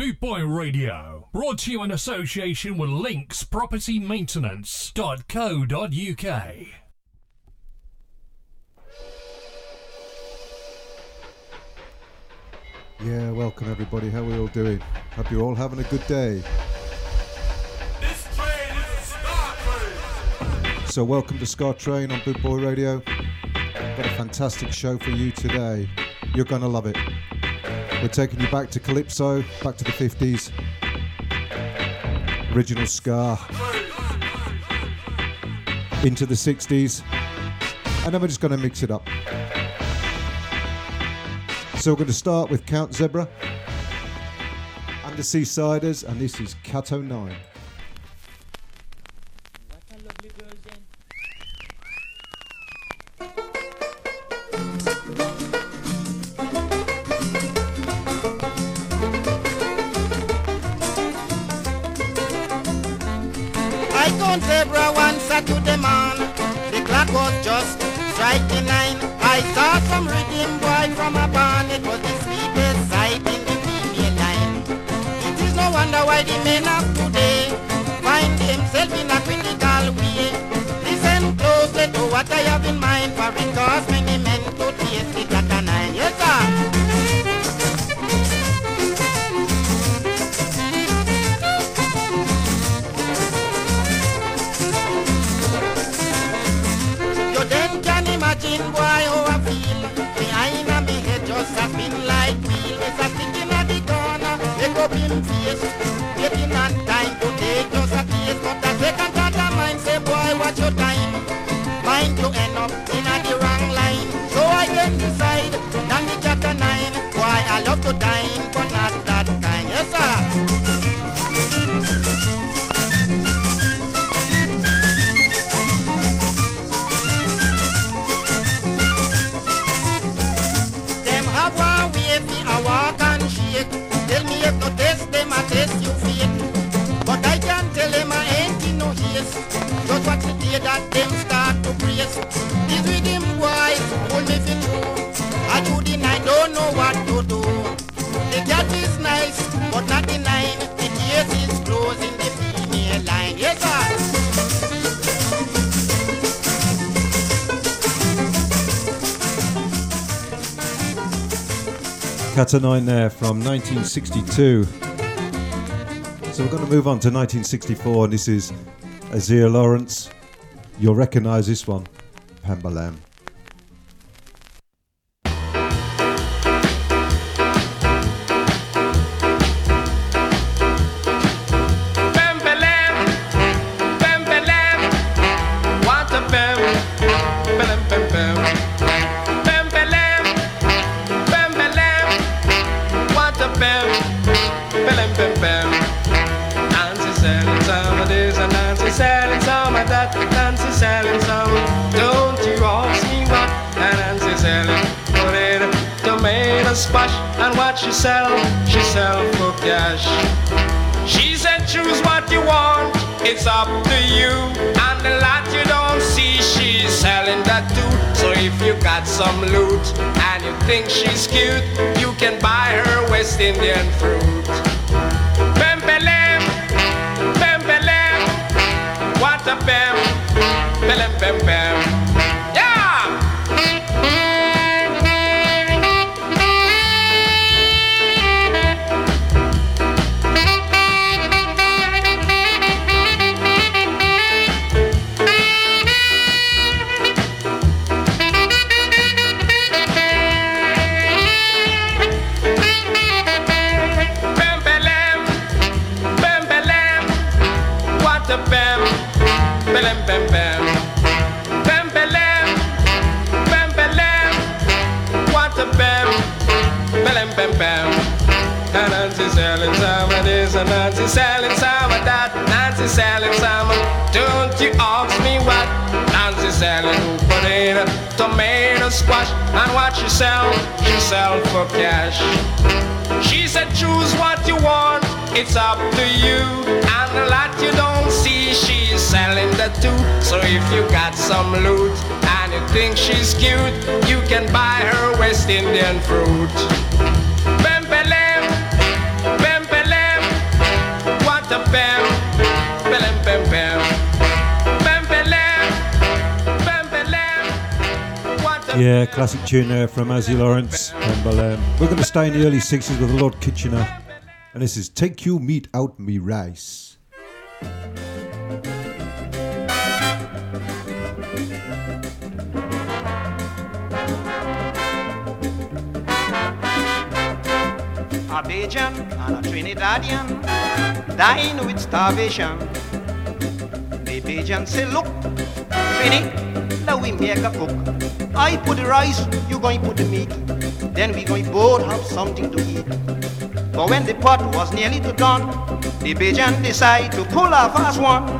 Boot Boy Radio, brought to you in association with Links Property Maintenance.co.uk. Yeah, welcome everybody, how are we all doing? Hope you're all having a good day. This train is a Scar Train! So welcome to Scar Train on Boot Boy Radio. We've got a fantastic show for you today. You're going to love it. We're taking you back to Calypso, back to the 50s. Original Scar. Into the 60s. And then we're just going to mix it up. So we're going to start with Count Zebra and the Seasiders, and this is Cat O' Nine. Cat O' Nine there from 1962. So we're going to move on to 1964, and this is Azie Lawrence. You'll recognise this one, Pambalam. Some loot, and you think she's cute, you can buy her West Indian fruit. Bem-belem, bem-belem, what a bem, belem, bem, bem. Nancy selling some of that, Nancy selling some. Don't you ask me what Nancy selling? Potato, tomato, squash, and what she sell? She sell for cash. She said choose what you want, it's up to you. And a lot you don't see, she's selling the two. So if you got some loot and you think she's cute, you can buy her West Indian fruit. Bembelem, bembelem. Yeah, classic tune there from Azie Lawrence. We're going to stay in the early 60s with Lord Kitchener. And this is Take You Meat Out Me Rice. A Bajan and a Trinidadian dying with starvation. The Bajan say, look, Trini, now we make a cook. I put the rice, you going to put the meat. Then we going both have something to eat. But when the pot was nearly to done, the Bajan decided to pull a fast one.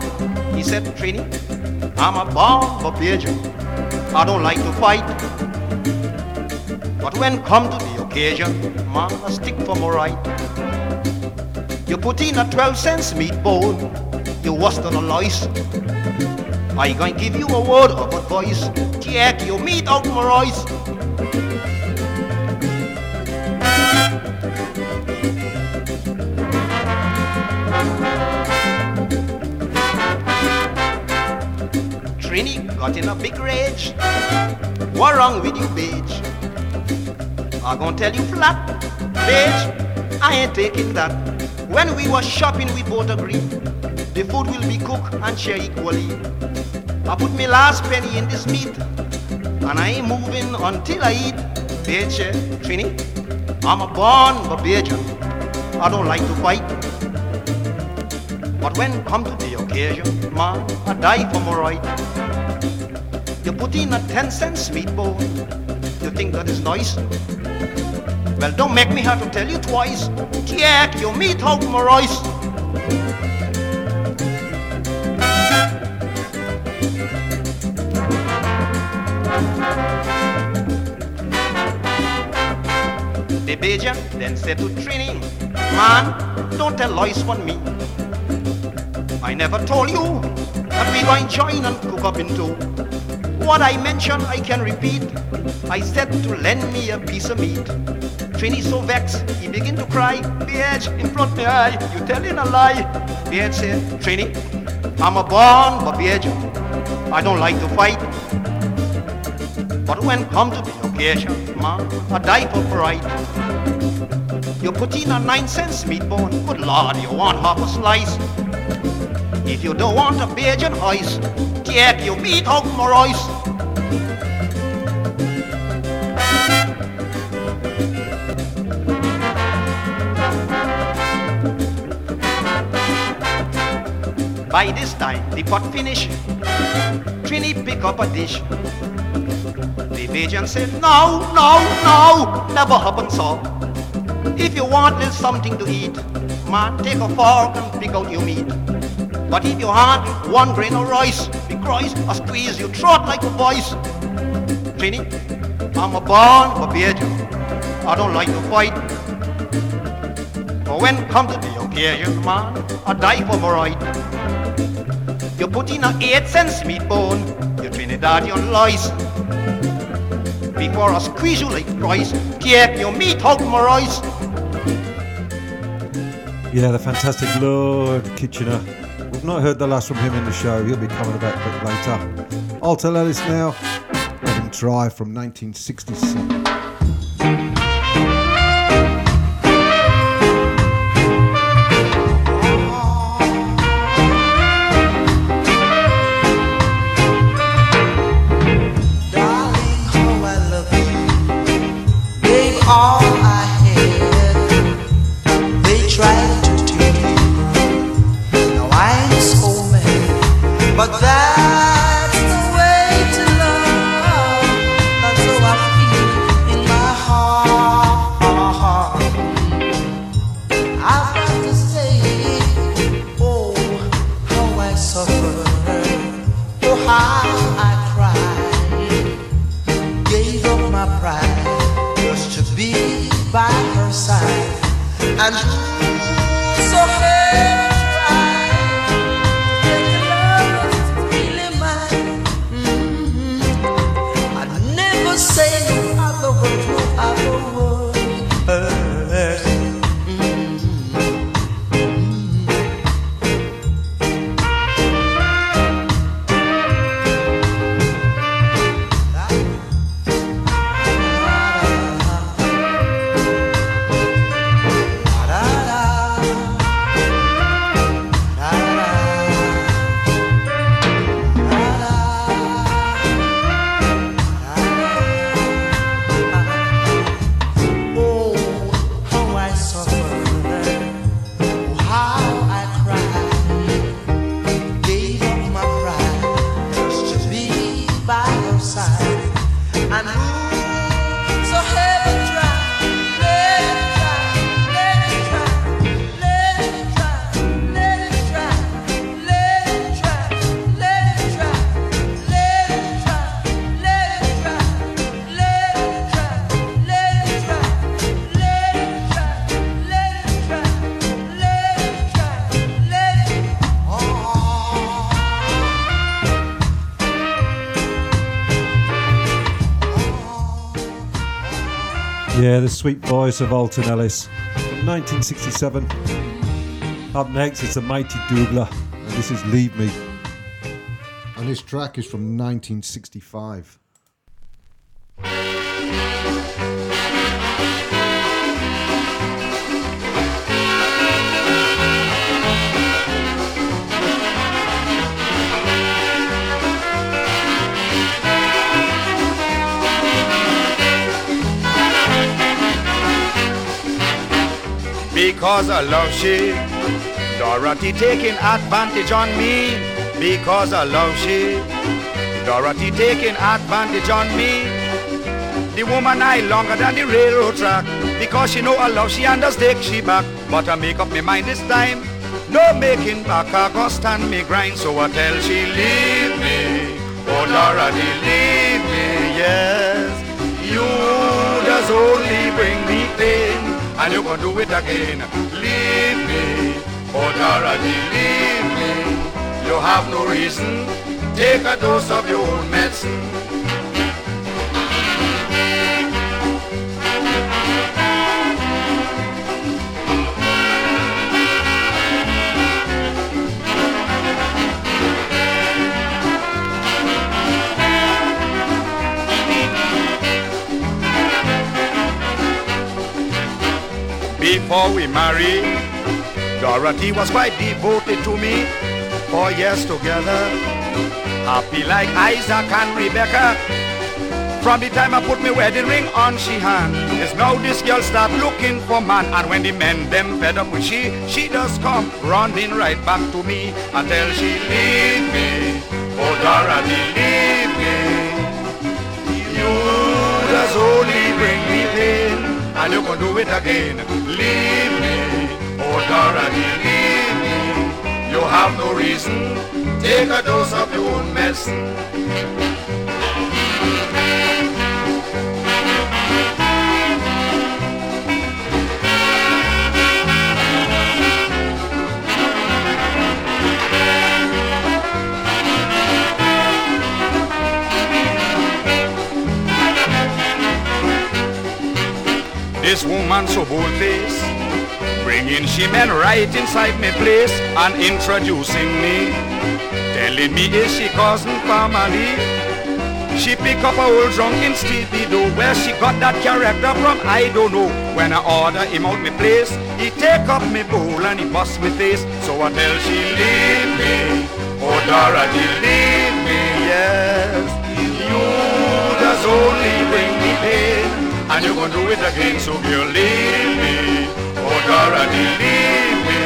He said, Trini, I'm a bomb for Bajan. I don't like to fight. But when come to the occasion, man, I stick for my right. You put in a 12-cent meat bone, you was done a lice. I going give you a word of advice, check your meat out my rice. Trini got in a big rage, what wrong with you, bitch? I gon' tell you flat, bitch, I ain't taking that. When we was shopping, we both agreed the food will be cooked and shared equally. I put me last penny in this meat, and I ain't moving until I eat. Bitch, Trini, I'm a born Babajan. I don't like to fight. But when come to the occasion, man, I die for my right. You put in a 10-cent meat bone, you think that is nice? Well, don't make me have to tell you twice. Check your meat out my rice. The Bajan then said to Trini, man, don't tell lies on me. I never told you that we going to join and cook up into. What I mentioned, I can repeat. I said to lend me a piece of meat. Trini so vexed, he begin to cry. Bitch, in front of my eye, you telling a lie. Bitch said, Trini, I'm a born Babajan. I don't like to fight. But when come to the occasion, man, I die for pride. You put in a 9-cent meat bone. Good lord, you want half a slice. If you don't want a Babajan ice, take your meat out my rice. By this time, the pot finished. Trini pick up a dish. The Bajan said, no, never happen so. If you want there's something to eat, man, take a fork and pick out your meat. But if you want one grain of rice, the Christ, I squeeze your throat like a voice. Trini, I'm a born Babajan. I don't like to fight. But when come to the occasion, man, I die for my right. You put in a 8-cent meat bone, you Trinidadian lies. Before I squeeze you like rice, keep your meat out my rice. Yeah, the fantastic Lord Kitchener. We've not heard the last from him in the show. He'll be coming back a bit later. Alton Ellis now. Let him try from 1967. Yeah, the sweet voice of Alton Ellis from 1967. Up next is the Mighty Dougla, and this is Leave Me. And this track is from 1965. Because I love she, Dorothy taking advantage on me. Because I love she, Dorothy taking advantage on me. The woman I longer than the railroad track. Because she know I love she and just take she back. But I make up my mind this time, no making back, I go stand me grind. So I tell she, leave me, oh Dorothy, leave me, yes. You does only bring me pain. And you gon' do it again. Leave me, oh Dorothy, leave me. You have no reason. Take a dose of your own medicine. Before we married, Dorothy was quite devoted to me. 4 years together, happy like Isaac and Rebecca. From the time I put my wedding ring on she hand, it's now this girl start looking for man. And when the men them fed up with she just come running right back to me until she leave me, oh Dorothy, leave me. You just only bring me pain. And you gon' do it again. Leave me, oh Dorothy, leave me. You have no reason. Take a dose of your own medicine. This woman so bold-faced, bringing she men right inside my place and introducing me, telling me is she cousin family. She pick up a old drunken Stevie though, where she got that character from I don't know. When I order him out my place, he take up my bowl and he bust my face. So I tell she, leave me, oh Dorothy, leave me, yes. You does only bring me pain. And you gon' do it again, so you leave me, oh Dorothy, leave me.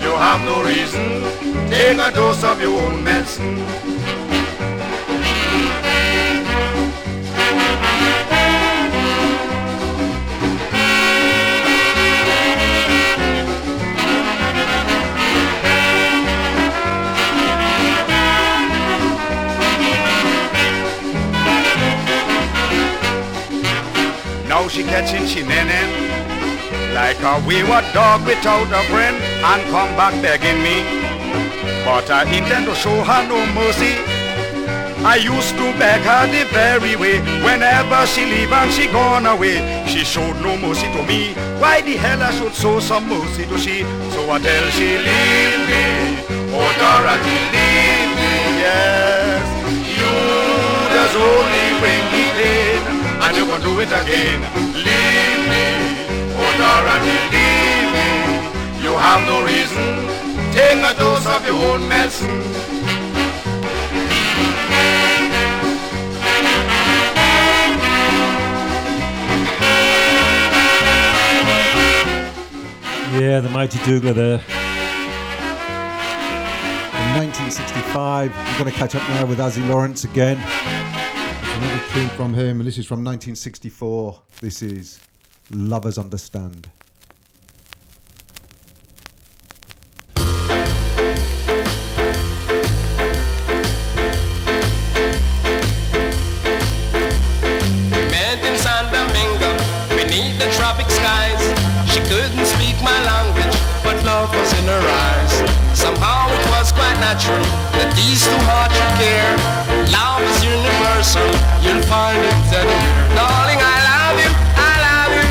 You have no reason. Take a dose of your own medicine. Now she catching she nenen, like a wayward dog without a friend, and come back begging me. But I intend to show her no mercy. I used to beg her the very way. Whenever she leave and she gone away, she showed no mercy to me. Why the hell I should show some mercy to she? So I tell she, leave me, oh Dorothy, leave me, yes. You does only bring me pain. And you gon' do it again. Leave me, oh Dorothy, leave me. You have no reason. Take a dose of your own medicine. Yeah, the Mighty Dougla there. In 1965, we're going to catch up now with Azie Lawrence again. Another tune from him, and this is from 1964. This is Lovers Understand. Met in San Domingo, beneath the tropic skies. She couldn't speak my language, but love was in her eyes. Somehow it was quite natural that these two hearts should care. Love is universal, you'll find it that, darling, I love you, I love you.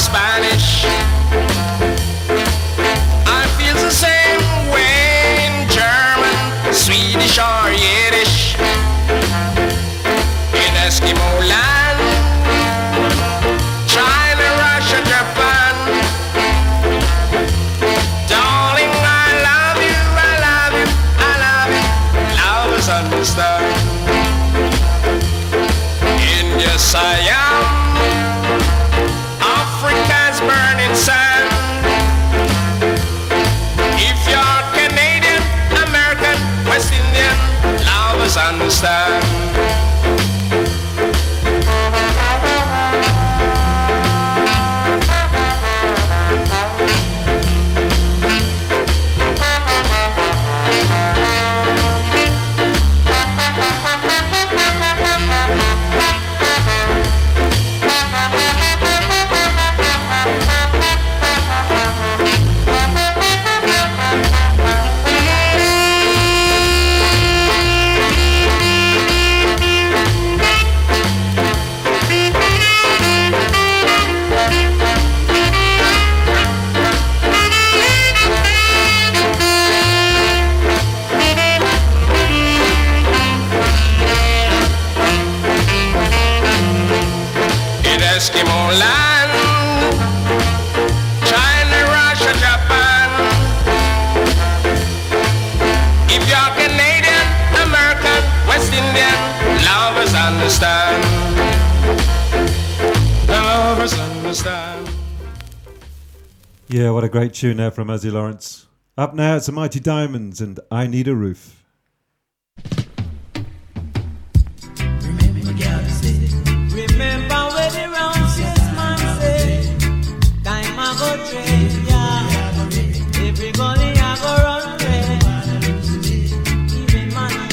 Spanish. I feel the same way in German, Swedish or Yiddish. In Eskimo land, China, Russia, Japan. Darling, I love you, I love you, I love you. Love is understood. In your science. Understand. Yeah, what a great tune there from Azie Lawrence. Up now, it's the Mighty Diamonds and I Need a Roof. Remember, girl, said, remember when it round 6 months said, time I go train, yeah. Everybody I go run train, even money.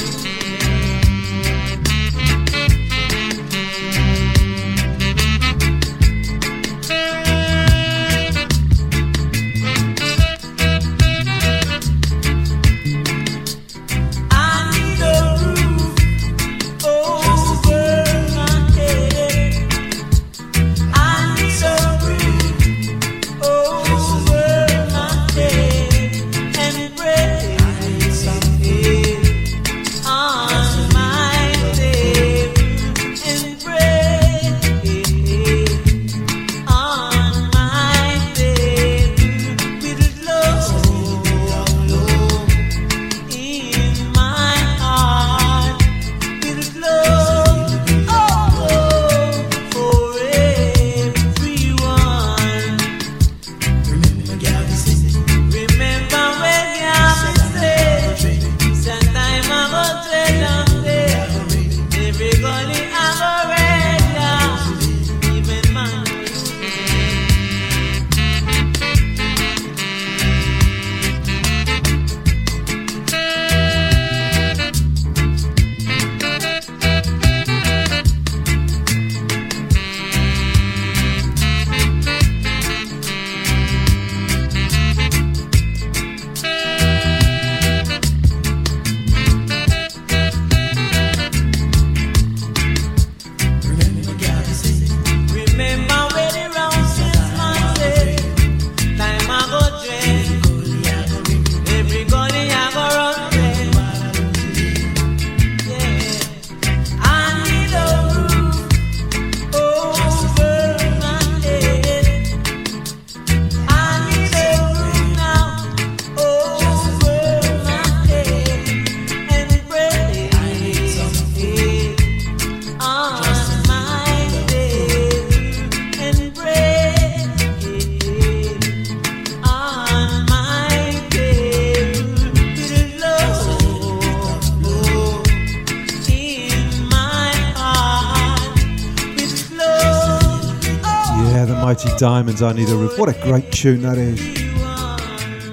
Diamonds, I Need a Roof. What a great tune that is.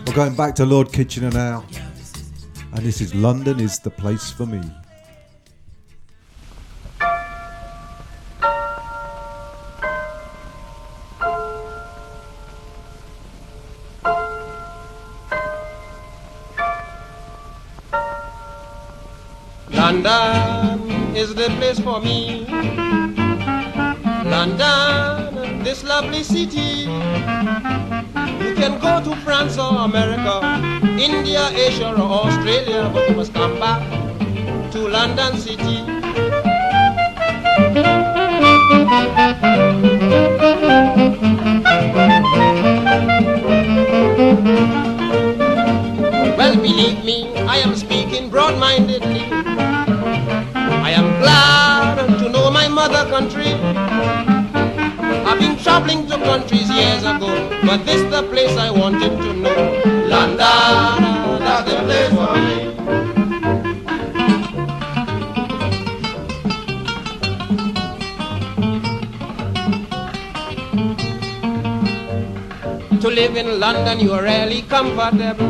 We're going back to Lord Kitchener now. And this is London is the Place for Me. London is the place for me. London this lovely city. You can go to France or America, India, Asia or Australia, but you must come back to London City. Well, believe me, I am speaking broad-mindedly. I am glad to know my mother country. I've been traveling to countries years ago, but this the place I wanted to know. London, that's the place for me. To live in London you are rarely comfortable,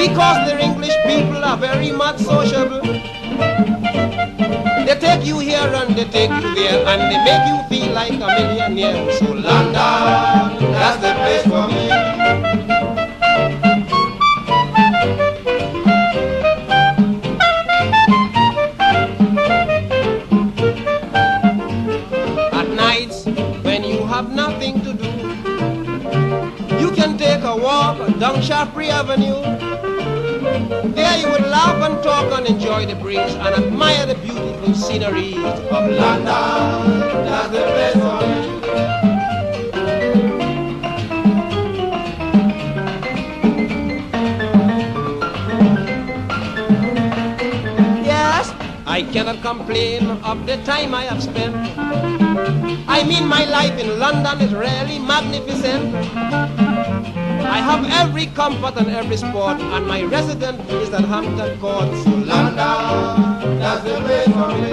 because the English people are very much sociable. They take you here and they take you there, and they make you feel like a millionaire. So London, that's the place for me. At nights, when you have nothing to do, you can take a walk down Shaftesbury Avenue. There you will laugh and talk and enjoy the breeze and admire the beautiful scenery of London. That's the place for me. Yes, I cannot complain of the time I have spent. I mean, my life in London is really magnificent. I have every comfort and every sport, and my resident is at Hampton Court. So London, that's the place for me.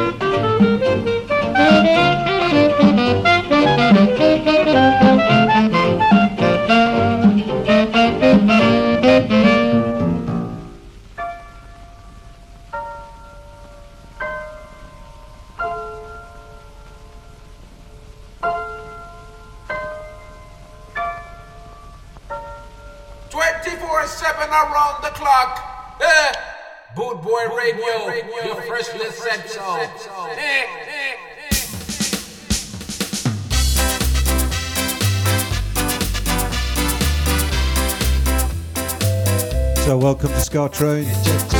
So welcome to Scar Train. Just a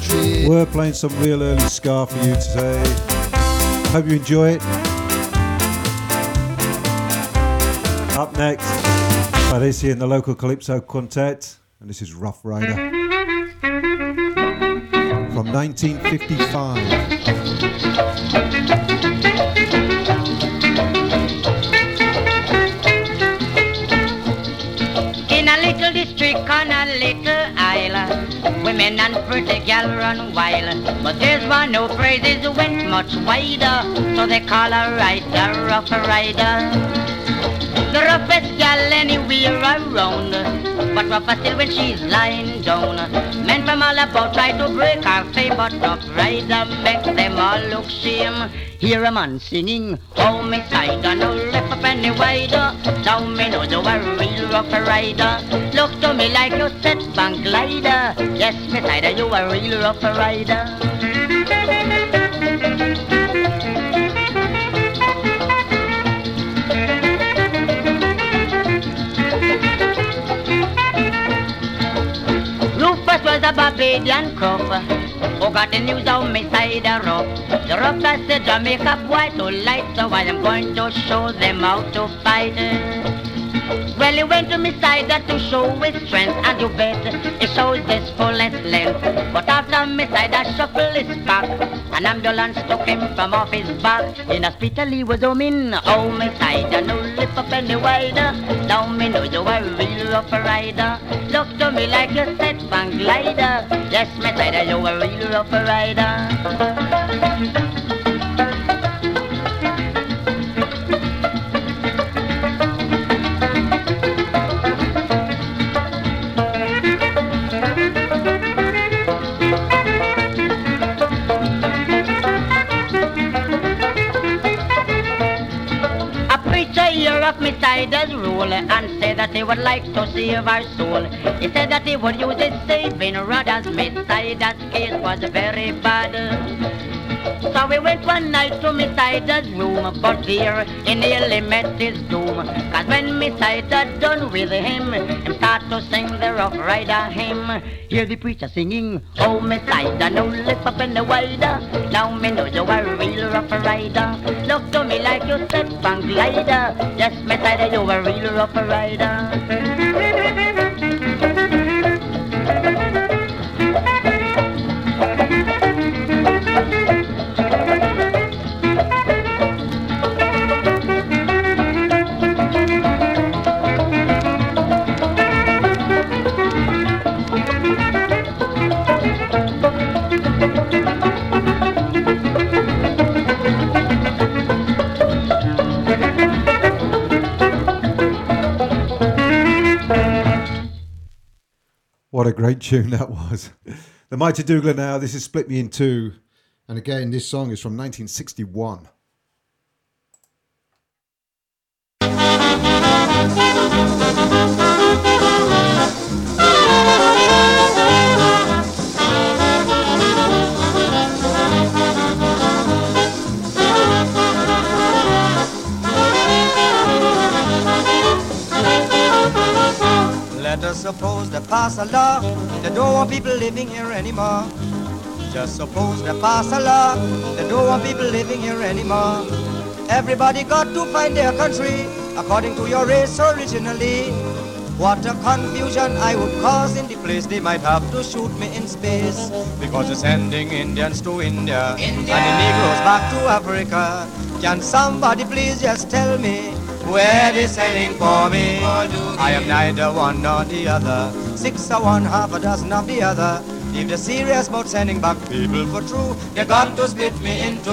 kid, we're playing some real early Scar for you today. Hope you enjoy it. Up next, Parisi and the Local Calypso Quintet, and this is Rough Rider from 1955. In a little district on a little island, women and pretty gal run wild. But there's one who praises went much wider, so they call her rider, Rough Rider. The roughest gal anywhere around, but rougher still when she's lying down. Men from all about try to break her fame, but Rough Rider makes them all look shame. Hear a man singing, oh me tiger, no left up any wider. Now me know you a real Rough Rider. Look to me like you set bank glider. Yes, me tiger, you a real Rough Rider. Was a Barbadian crop, who got the news of me side a rough. The rough as the Jamaica boy so light, so I am going to show them how to fight. Well, he went to me side to show his strength, and you bet it shows his fullest length. But after me side shuffle his back, an ambulance took him from off his back. In hospital he was homing, oh me side, no lift up any wider. Now me know you a real Rough Rider. Look to me like you said van glider. Yes, me tighter, you a real Rough Rider. Rough me side's rule and said that he would like to save our soul. He said that he would use his saving rod as me side's case was very bad. So we went one night to me cider's room, but there he nearly met his doom. Cause when me cider done with him, him start to sing the Rough Rider hymn. Hear the preacher singing, oh me cider, no lip up in the wider. Now me know you a real Rough Rider. Look to me like you step and glider. Yes me cider, you a real Rough Rider. What a great tune that was. The Mighty Dougla now, this is Split Me in Two. And again, this song is from 1961. Let us suppose they pass a law, they don't want people living here anymore. Just suppose they pass a law, they don't want people living here anymore. Everybody got to find their country, according to your race originally. What a confusion I would cause in the place, they might have to shoot me in space. Because you're sending Indians to India. And the Negroes back to Africa. Can somebody please just tell me where they sending for me? I am neither one nor the other, six or one, half a dozen of the other. If they're serious about sending back people for true, they got to split me in two.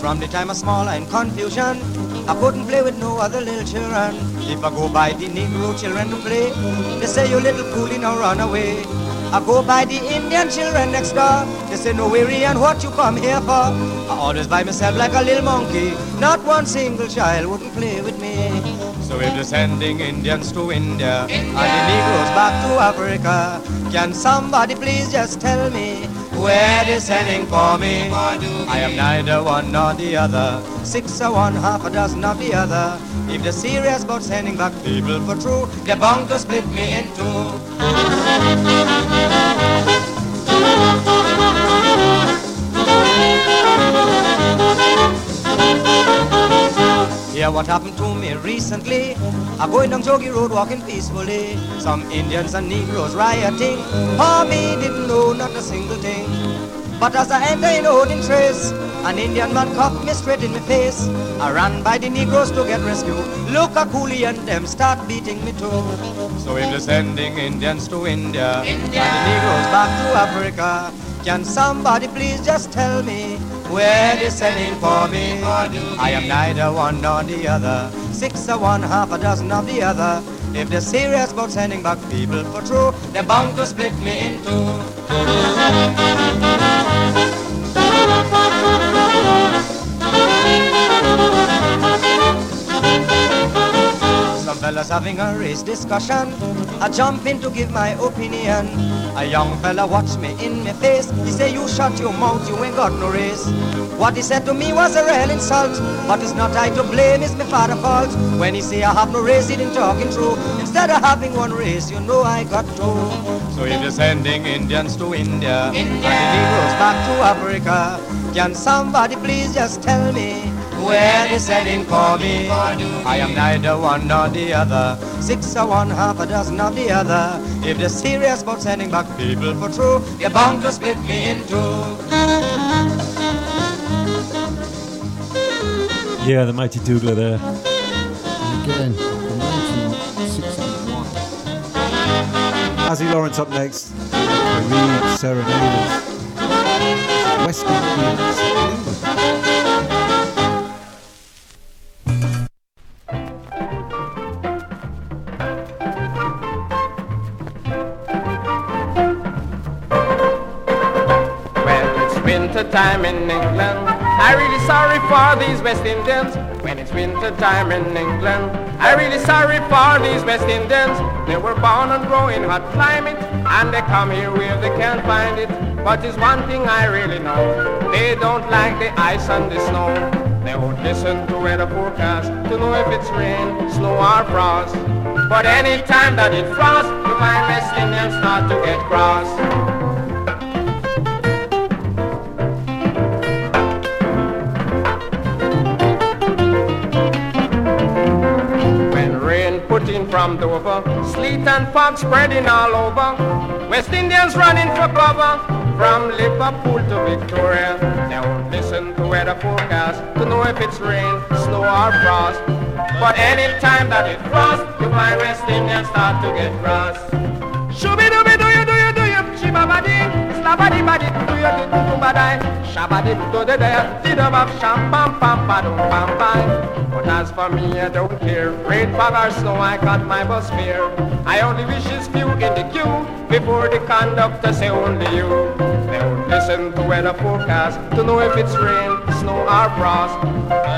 From the time I was small in confusion, I couldn't play with no other little children. If I go by the Negro children to play, they say you little coolie now run away. I go by the Indian children next door, they say no weary and what you come here for. I always by myself like a little monkey, not one single child wouldn't play with me. So if they're sending Indians to India. And the Negroes back to Africa, can somebody please just tell me where they're sending for me? I am neither one nor the other, six or one, half a dozen of the other. If they're serious about sending back people for true, they're bound to split me in two. Hear what happened to me recently. I'm going down Jogi Road walking peacefully. Some Indians and Negroes rioting. Poor me didn't know not a single thing. But as I enter in holding trace, an Indian man cocked me straight in my face. I ran by the Negroes to get rescue. Look a coolie and them start beating me too. So if they're sending Indians to India. And the Negroes back to Africa, can somebody please just tell me where they're sending for me? I am neither one nor the other, six or one, half a dozen of the other. If they're serious about sending back people for true, they're bound to split me in two. Some fellas having a race discussion, I jump in to give my opinion. A young fella watched me in my face, he say you shut your mouth, you ain't got no race. What he said to me was a real insult, but it's not I to blame, it's my father's fault. When he say I have no race, he didn't talking true. Instead of having one race, you know I got two. So if you're sending Indians to India. And the Negroes back to Africa, can somebody please just tell me where they sending for me? I am neither one nor the other, six or one, half a dozen of the other. If they're serious about sending back people for true, they're bound to split me in two. Yeah, the Mighty Dougla there. And again, from 1961. Azie Lawrence up next. Marie Serenades. Western Queens. Time in England, I'm really sorry for these West Indians. When it's winter time in England, I'm really sorry for these West Indians. They were born and grow in hot climate, and they come here where they can't find it. But it's one thing I really know, they don't like the ice and the snow. They won't listen to weather forecast to know if it's rain, snow or frost. But any time that it frosts, you find West Indians start to get cross. From Dover, sleet and fog spreading all over, West Indians running for cover, from Liverpool to Victoria. They won't listen to weather forecast to know if it's rain, snow or frost. But any time that it frosts, you find West Indians start to get cross. Shooby dooby do you, shibabadi, slabadi badi do you do do badai, shabadi do de da, didabab sham pam pam pam pam pam. But as for me, I don't care. Rain, fog, or snow, I got my bus fare. I only wish it's few in the queue before the conductor say only you. They won't listen to weather forecast to know if it's rain, snow, or frost.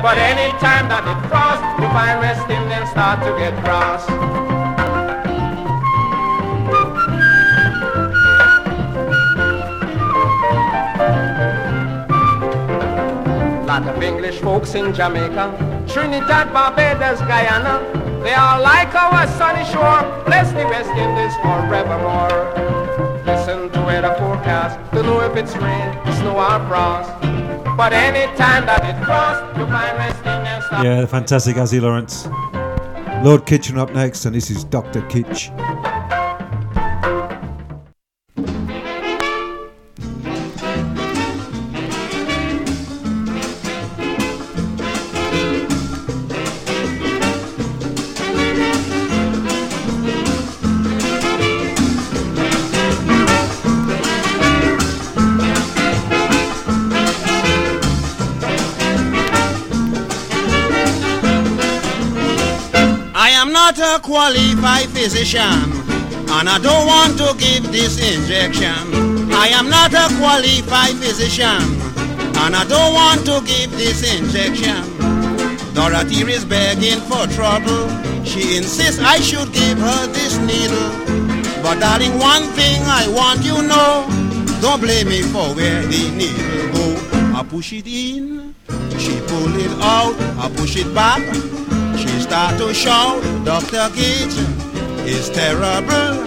But any time that it frosts, you find West Indians start to get cross. Lot of English folks in Jamaica, Trinidad, Barbados, Guyana, they are like our sunny shore. Bless the West Indies forevermore. Listen to weather forecast to know if it's rain, snow or frost. But any time that it frosts, you find West Indians. Yeah, the fantastic Azie Lawrence. Lord Kitchener up next, and this is Dr. Kitch. A qualified physician, and I don't want to give this injection. I am not a qualified physician, and I don't want to give this injection. Dorothy is begging for trouble. She insists I should give her this needle. But darling, one thing I want you know, don't blame me for where the needle go. I push it in, she pull it out, I push it back. She start to shout, Dr. Gage, it's terrible.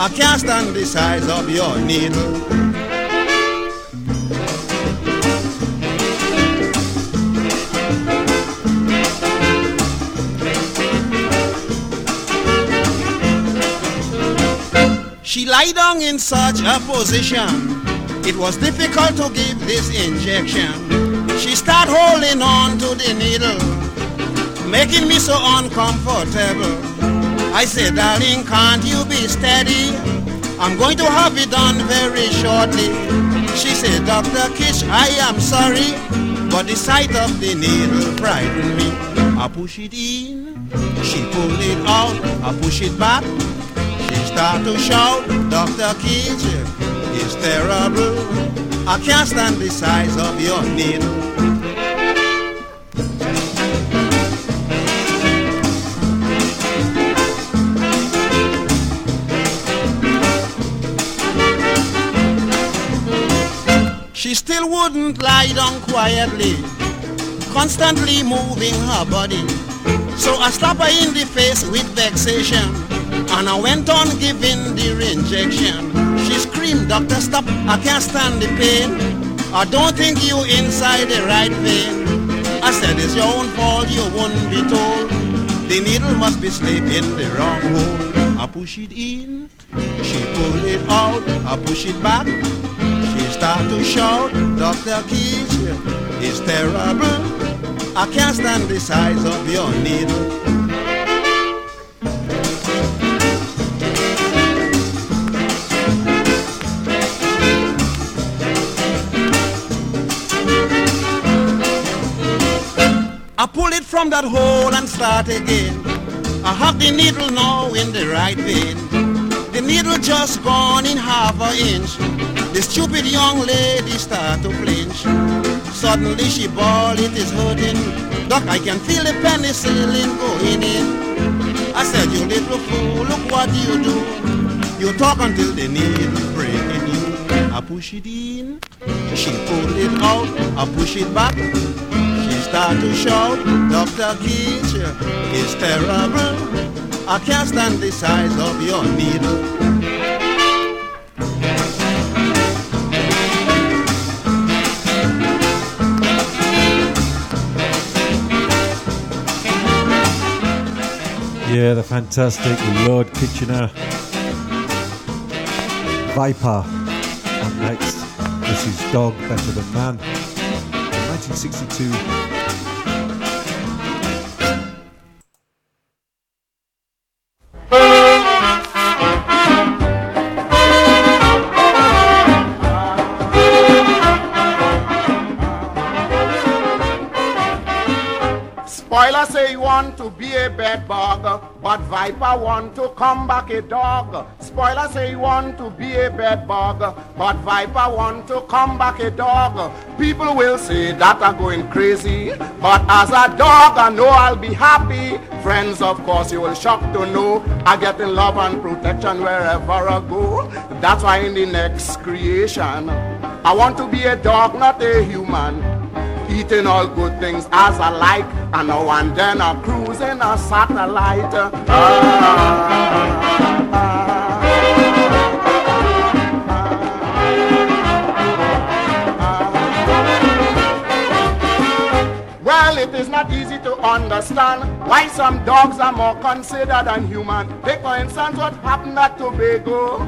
I can't stand the size of your needle. She lay down in such a position, it was difficult to give this injection. She start holding on to the needle, making me so uncomfortable. I said, darling, can't you be steady? I'm going to have it done very shortly. She said, Dr. Kitch, I am sorry, but the sight of the needle frightened me. I push it in, she pull it out, I push it back. She start to shout, Dr. Kitch, it's terrible. I can't stand the size of your needle. She still wouldn't lie down quietly, constantly moving her body. So I slapped her in the face with vexation, and I went on giving the injection. She screamed, Doctor, stop, I can't stand the pain. I don't think you inside the right vein. I said, it's your own fault, you won't be told. The needle must be slipped in the wrong hole. I push it in, she pull it out, I push it back. Start to shout, Dr. Kitchen, it's terrible. I can't stand the size of your needle. I pull it from that hole and start again. I have the needle now in the right vein. The needle just gone in half an inch. The stupid young lady start to flinch. Suddenly she bawled, it is hurting. Doc, I can feel the penicillin going in. I said, you little fool, look what you do. You talk until the nail is breaking you. I push it in, she pulled it out. I push it back, she start to shout. Dr. Kitchener, it's terrible. I can't stand the size of your needle. Yeah, the fantastic Lord Kitchener, Viper. Up next, this is Dog Better Than Man, 1962. To be a bed bug, but Viper want to come back a dog. Spoiler say he want to be a bed bug, but Viper want to come back a dog. People will say that I'm going crazy, but as a dog I know I'll be happy. Friends, of course, you will shock to know I get in love and protection wherever I go. That's why in the next creation I want to be a dog, not a human. Eating all good things as I like, and now and then I'm cruising a satellite. Well, it is not easy to understand why some dogs are more considered than human. Take for instance what happened at Tobago.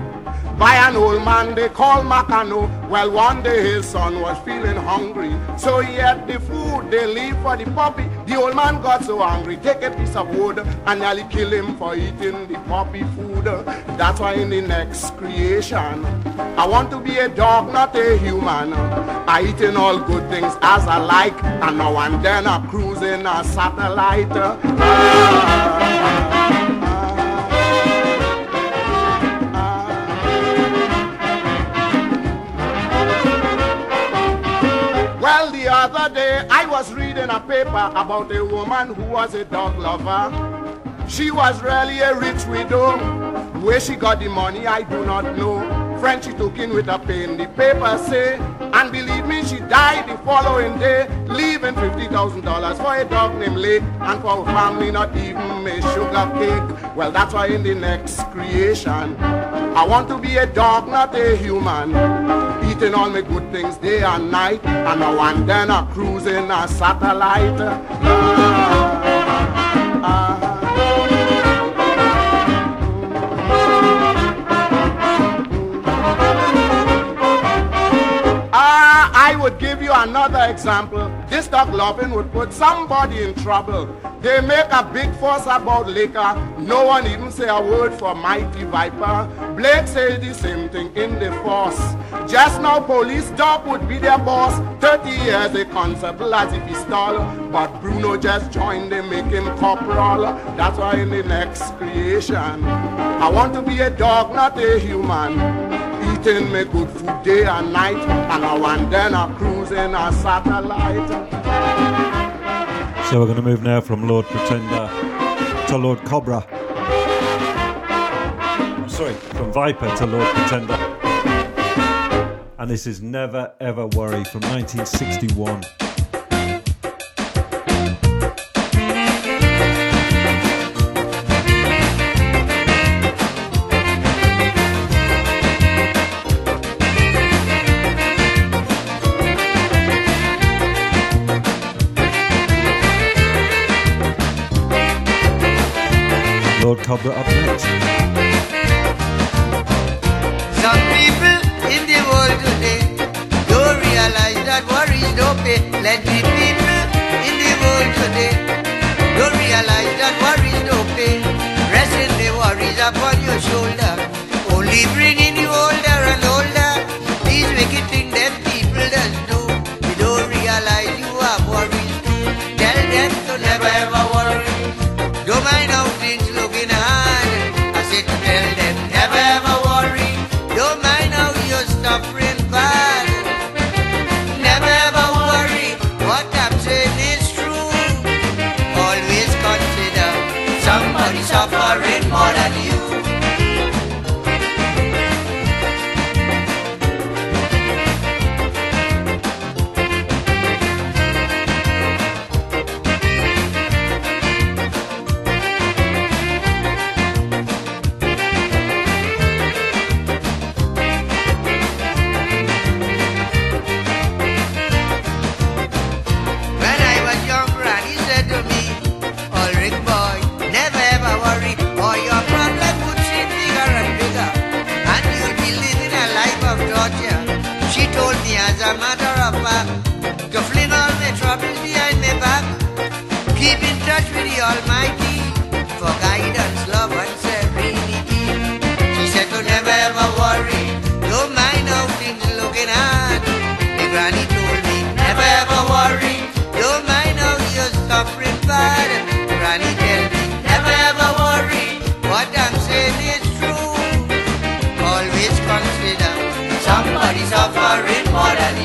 By an old man they called Macano. Well, one day his son was feeling hungry, so he ate the food they leave for the puppy. The old man got so angry, take a piece of wood and nearly kill him for eating the puppy food. That's why in the next creation I want to be a dog, not a human. I eating all good things as I like, and now and then I'm cruising a satellite. Well, the other day I was reading a paper about a woman who was a dog lover. She was really a rich widow. Where she got the money I do not know. Friend, she took in with a pain, the paper say. And believe me, she died the following day, leaving $50,000 for a dog named Lake, and for a family not even a sugar cake. Well, that's why in the next creation I want to be a dog, not a human. Eating all my good things day and night, and now and then I'm cruising a satellite. I would give you another example. This dog loving would put somebody in trouble. They make a big fuss about liquor. No one even say a word for Mighty Viper. Blake says the same thing in the force. Just now police dog would be their boss. 30 years a constable as if he stole. But Bruno just joined, they make him corporal. That's why in the next creation I want to be a dog, not a human. Eating me good food day and night, and now and then I'm cruising a satellite. So we're going to move now from Lord Pretender to Lord Cobra. Sorry, from Viper to Lord Pretender. And this is Never Ever Worry from 1961. Lord Cobra up next. Some people in the world today don't realize that worry is no pain. Let the people in the world today don't realize that worry is no pain. Resting the worries upon your shoulder, only bringing you older and older. These wicked things that people just do, you don't realize you have worries too. Tell them to never ever worry. Don't mind how things looking hard. I said to tell them never ever worry. Don't mind how you're suffering bad. Never ever worry. What I'm saying is true. Always consider somebody suffer. a matter of fact. Guffling all my troubles behind my back. Keep in touch with the Almighty for guidance, love and serenity. She said to never ever worry, don't mind how things are looking at. My granny told me, never ever worry, don't mind how you're suffering bad. Granny tell me, never ever worry, what I'm saying is true. Always consider somebody suffering more than you.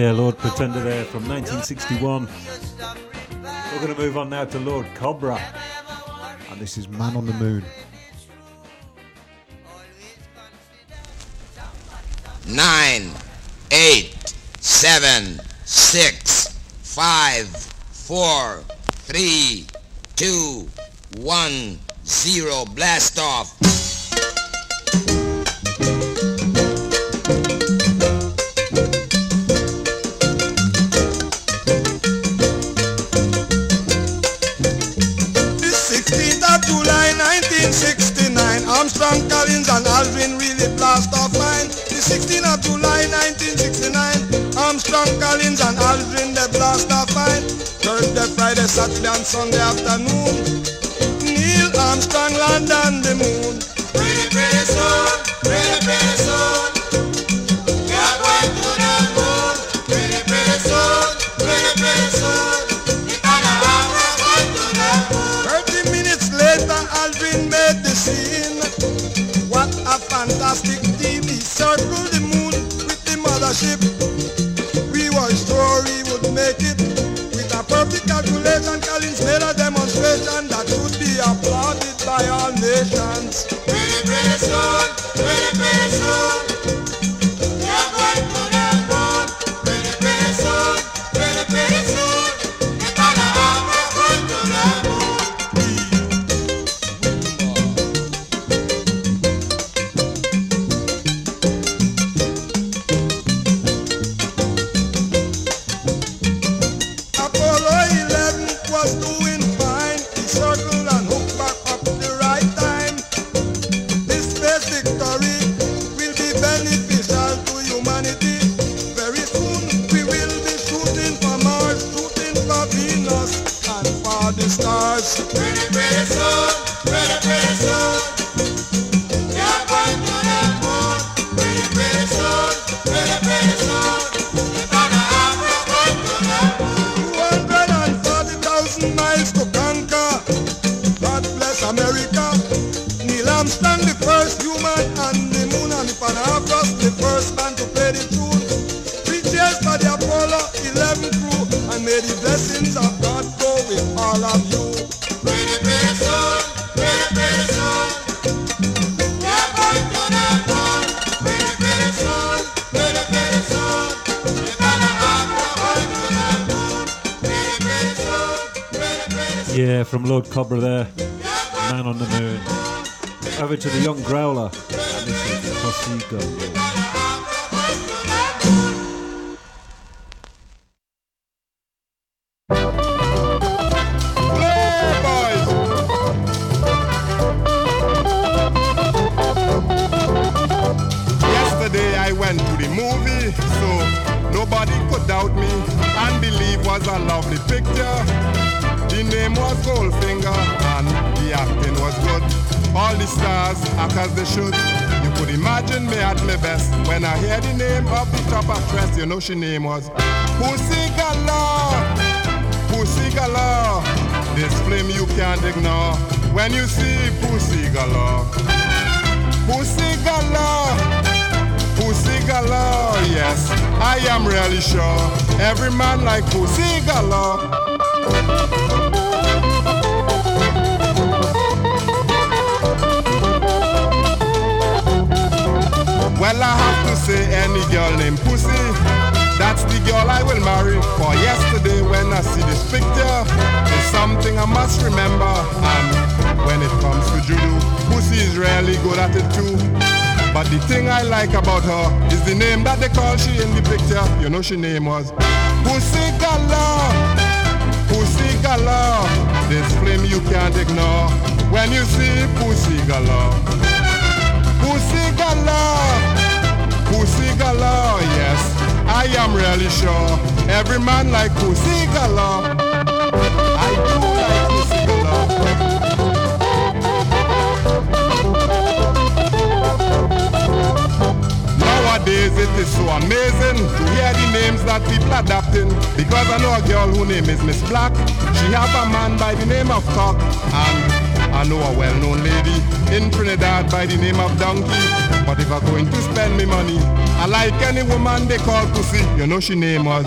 Yeah, Lord Pretender there from 1961. We're going to move on now to Lord Cobra, and this is Man on the Moon. Nine, eight, seven, six, five, four, three, two, one, zero. Blast off. Collins and Aldrin, the blaster fight. Thursday, Friday, Saturday and Sunday afternoon. Neil Armstrong land on the moon. Pretty, pretty soon, pretty, pretty soon. We are going to the moon. Pretty, pretty soon, pretty, pretty soon. It's on the round, we are going to the moon. 30 minutes later, Aldrin made the scene. What a fantastic team. He circled the moon with the mothership. Collins made a demonstration that should be applauded by all nations. us. Pretty, pretty soon, pretty, pretty soon. Can't wait to that moon. Pretty, pretty soon, pretty, pretty soon. You're gonna have to wait to that moon. 240,000 miles to conquer. God bless America. Neil Armstrong, the first human on the moon, and the Panafros, the first man to play the tune. 3 years for the Apollo 11 crew, and may the blessings of God go with all of you. Yeah, from Lord Cobra there, Man on the Moon. Over to the Young Growler, and this is Cosigo. You could imagine me at my best when I hear the name of the top actress. You know she name was Pussy Galore, Pussy Galore. This flame you can't ignore when you see Pussy Galore, Pussy Galore, Pussy Galore. Yes, I am really sure every man like Pussy Galore. Well, I have to say any girl named Pussy, that's the girl I will marry. For yesterday when I see this picture, it's something I must remember. And when it comes to judo, Pussy is really good at it too. But the thing I like about her is the name that they call she in the picture. You know she name was Pussy Galore, Pussy Galore. This flame you can't ignore when you see Pussy Galore, Pussy Galore, Pussy Galore. Yes, I am really sure every man like Pussy Galore. I do like Pussy Galore. Nowadays it is so amazing to hear the names that people are adopting. Because I know a girl whose name is Miss Black. She has a man by the name of Cock, and I know a well-known lady in Trinidad by the name of Donkey. But if I'm going to spend me money, I like any woman they call Pussy. You know she name was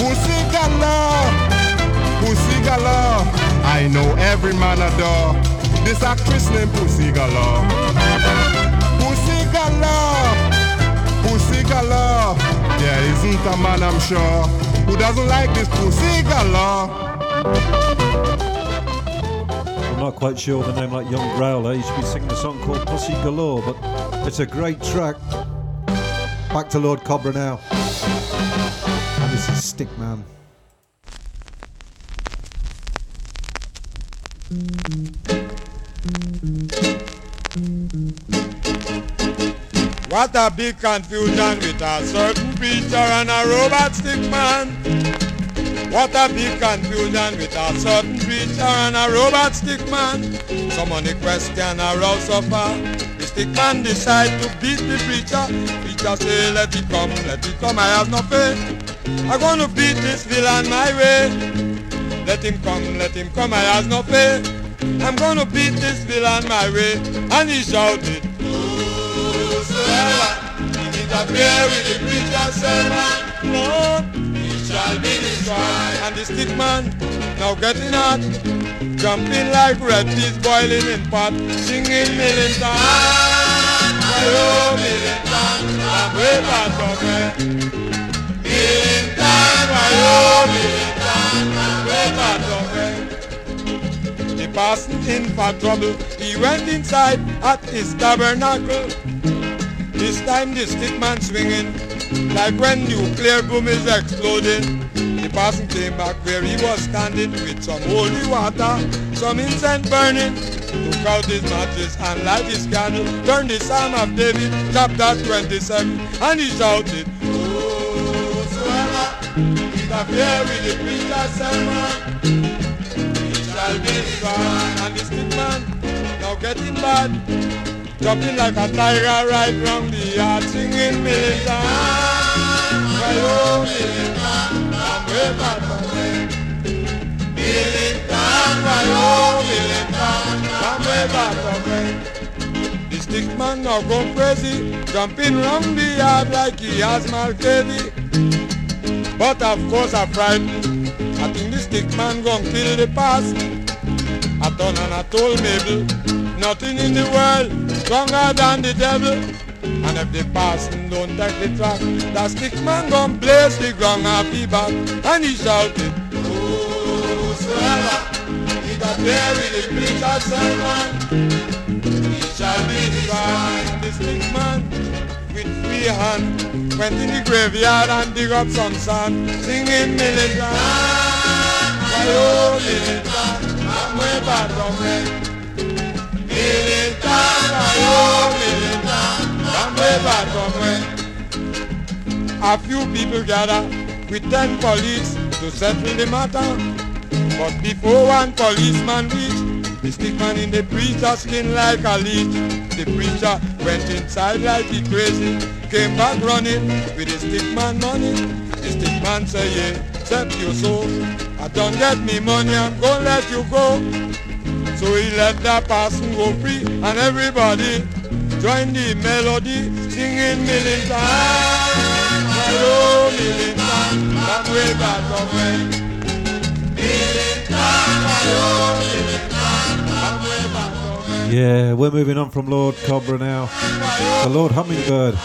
Pussy Galore, Pussy Galore. I know every man adore this actress named Pussy Galore, Pussy Galore, Pussy Galore. There isn't a man, I'm sure, who doesn't like this Pussy Galore. Not quite sure the name, like Young Growler. He should be singing a song called Pussy Galore, but it's a great track. Back to Lord Cobra now. And this is Stickman. What a big confusion with a certain preacher and a robot stickman. What a big confusion with a certain preacher and a robot stick man. Some on the question are all so far. The stick man decide to beat the preacher. Preacher say, let it come, I have no faith. I'm gonna beat this villain my way. Let him come, I have no faith. I'm gonna beat this villain my way. And he shouted, whosoever interfere with the preacher's sermon, Lord, shall be destroyed. And the stick man, now getting hot, jumping like red peas boiling in pot, singing militant, oh militant, I'm way back up there. Militant, oh militant, I'm way back up there. The person in for trouble, he went inside at his tabernacle. This time the stick man swinging, like when nuclear boom is exploding. The person came back where he was standing with some holy water, some incense burning. Took out his matches and light his candle, turned the Psalm of David, chapter 27, and he shouted, whosoever interfere with the preacher's sermon, he shall I'll be strong. And the stick man, now getting bad, jumping like a tiger right round the yard, singing Militant, my own Militant, I'm way back away. Militant, my own Militant, I'm way back away. The stick man now go crazy, jumping round the yard like he has Malkavi. But of course I'm frightened, I think the stick man gon' kill the past. I done and I told Mabel, nothing in the world stronger than the devil. And if the parson don't take the track, that stick man gon' blaze the ground and be back. And he shouted, whosoever, he got there with the bleach of someone. Shall be divine, the stick man with free hand went in the graveyard and dig up some sand, singing Militant, my old Militant, I'm way back away. Militant, my old Militant, I'm way back away. A few people gather with 10 police to settle the matter, but before one policeman reached, the stickman in the preacher's skin like a leech. The preacher went inside like he crazy, came back running with the stickman money. The stickman say, yeah, except you so. I don't get me money, I'm gonna let you go. So he let that person go free, and everybody joined the melody, singing Militant, my old Militant, that way back away. Militant, my old Militant. Yeah, we're moving on from Lord Cobra now to Lord Hummingbird.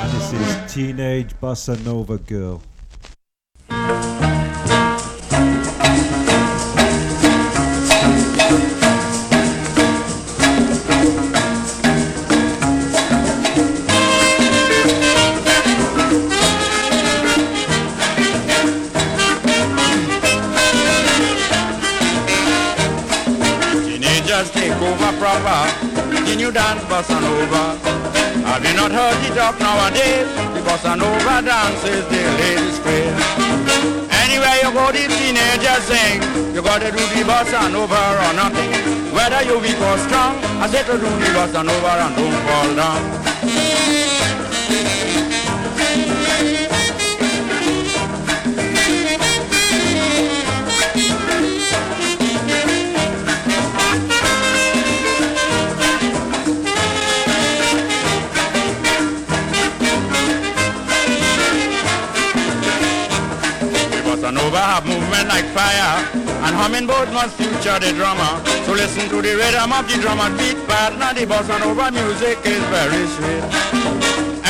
And this is Teenage Bossa Nova Girl. Dance bossa nova. Have you not heard it up nowadays? The bossa nova dance is the latest craze. Anywhere you go, the teenagers sing. You gotta do the bossa nova or nothing. Whether you weak or strong, I say to do the bossa nova and don't fall down. Have movement like fire, and hummingbird must future the drummer. So listen to the rhythm of the drummer beat, partner. The bossa nova music is very sweet.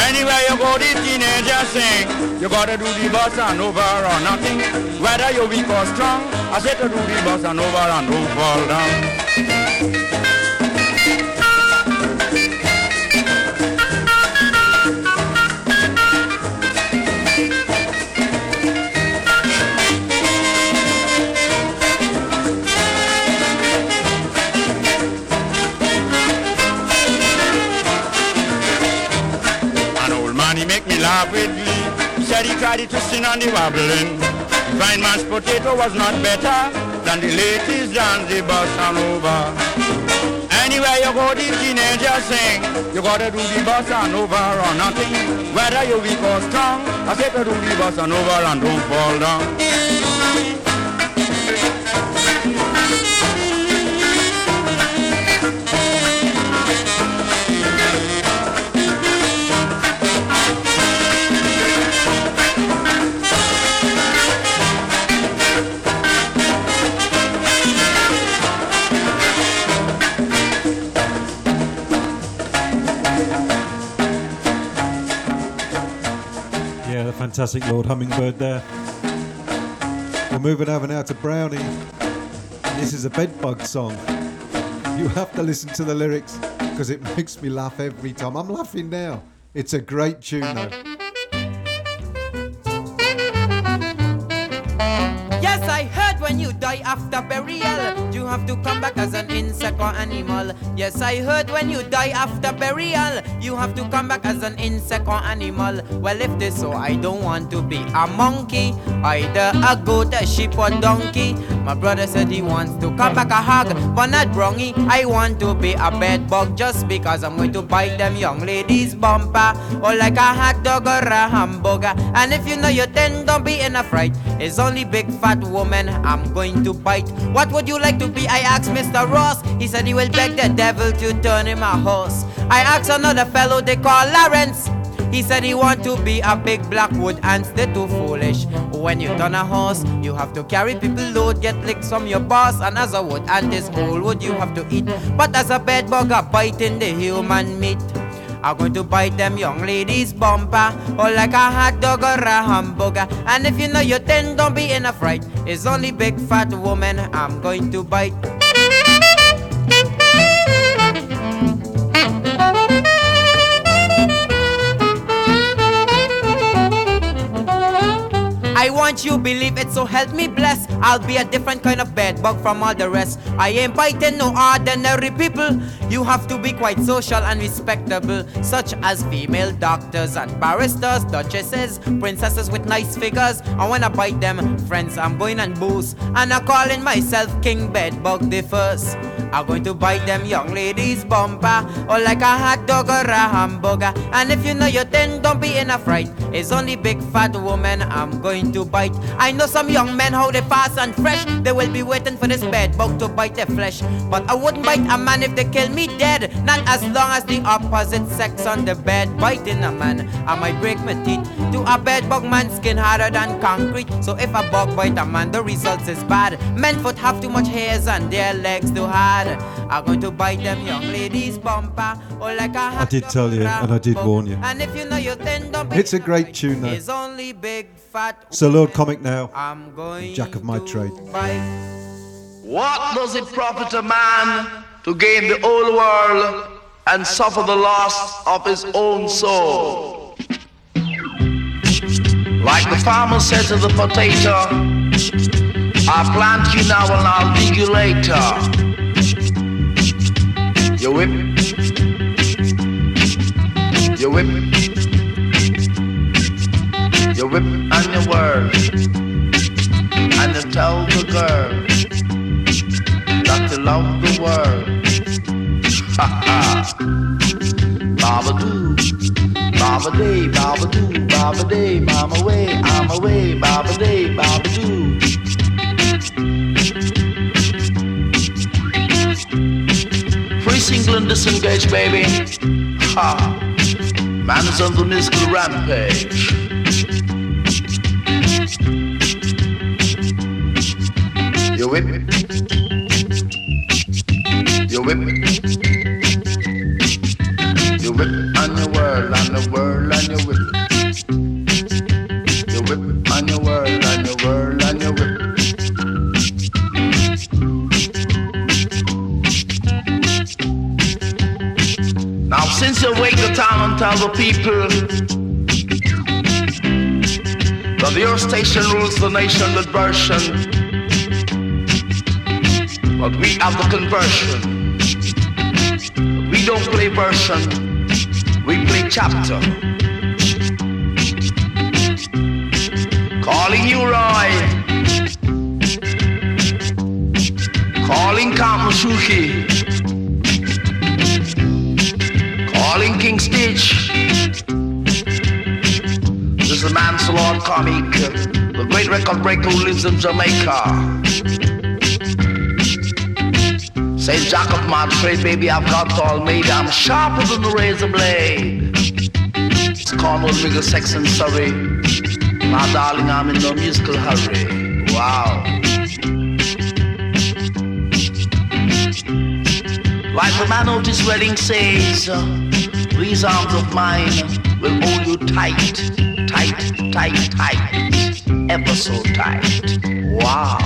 Anywhere you go, the teenagers sing. You gotta do the bossa nova or nothing. Whether you're weak or strong, I say to do the bossa nova and don't fall down. With me, said he tried to sing on the wobbling. Fine mashed potato was not better than the ladies dance the bossa nova. Anywhere you go, the teenagers sing. You gotta do the bossa nova or nothing. Whether you're weak or strong, I say to do the bossa nova and don't fall down. Fantastic Lord Hummingbird there. We're moving over now to Brownie. This is a bedbug song. You have to listen to the lyrics because it makes me laugh every time. I'm laughing now. It's a great tune though. Yes, I heard when you die after burial, you have have to come back as an insect or animal. Yes, I heard when you die after burial, you have to come back as an insect or animal. Well, if this so, I don't want to be a monkey, either a goat, a sheep or donkey. My brother said he wants to come back a hog, but not wrongy. I want to be a bed bug just because I'm going to bite them young ladies' bumper, or like a hot dog or a hamburger. And if you know your ten, don't be in a fright. It's only big fat woman I'm going to bite. What would you like to be? I asked Mr. Ross. He said he will beg the devil to turn him a horse. I asked another fellow they call Lawrence. He said he want to be a big black wood ants, they're too foolish. When you turn a horse, you have to carry people load, get licks from your boss. And as a wood ant is cold wood you have to eat, but as a bed bug a biting the human meat. I'm going to bite them young ladies' bumper, or like a hot dog or a hamburger. And if you know your ten, don't be in a fright. It's only big fat woman I'm going to bite. I want you believe it, so help me bless. I'll be a different kind of bed bug from all the rest. I ain't biting no ordinary people. You have to be quite social and respectable, such as female doctors and barristers, duchesses, princesses with nice figures. I wanna bite them, friends, I'm going and booze. And I'm calling myself King Bedbug the First. I'm going to bite them young ladies' bumper, or like a hot dog or a hamburger. And if you know your thing, don't be in a fright. It's only big fat woman I'm going to bite. I know some young men how they fast and fresh. They will be waiting for this bed bug to bite their flesh. But I wouldn't bite a man if they kill me dead, not as long as the opposite sex on the bed. Biting a man, I might break my teeth. To a bed bug man's skin harder than concrete. So if a bug bite a man, the results is bad. Men foot have too much hairs and their legs too hard. I'm going to bite them young ladies' bumper, or like a hot dog. I did tell you, and I did warn you. And if you know your thing, don't be. It's a great tune, though. It's only big fat. So Lord Comic now. I'm going. Jack of my trade. What does it profit a man to gain the whole world and suffer the loss of his own soul? Like the farmer said to the potato, I plant you now and I'll dig you later. You whip, you whip, you whip and you whirl, and you tell the girl that you love the world. Ha ha. Baba-doo, baba-day, baba-doo, baba-day, I'm away, I'm away, baba-day, baba-doo. Single and disengaged, baby. Ha! Man is on the musical rampage. You whip, you whip, you whip and you whirl and you whirl and you whip. You whip and you whirl and you whirl and you whip. Now since you wake the town and tell the people that your station rules the nation with version, but we have the conversion. We don't play version, we play chapter. Calling you Roy, calling Kamushuki, calling King Stitch. This is the man, Sir Lord Comic, the great record breaker who lives in Jamaica. Say, Jack of my trade, baby, I've got all made. I'm sharper than the razor blade. It's Cornwall, bigger sex and sorry. My darling, I'm in no musical hurry. Wow. Like the man of this wedding says, these arms of mine will hold you tight, tight, tight, tight, ever so tight. Wow.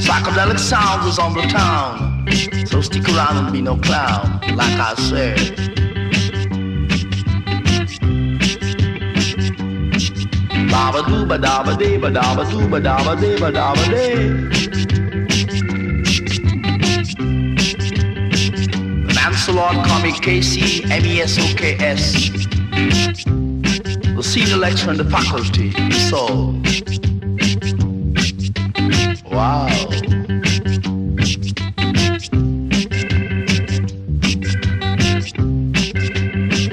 Psychedelic sound is on the town, so stick around and be no clown, like I said. Baba dooba daba deba daba dooba daba deba daba day. Lancelot Comic KCMESOKS. The senior lecturer in the faculty. So. Wow.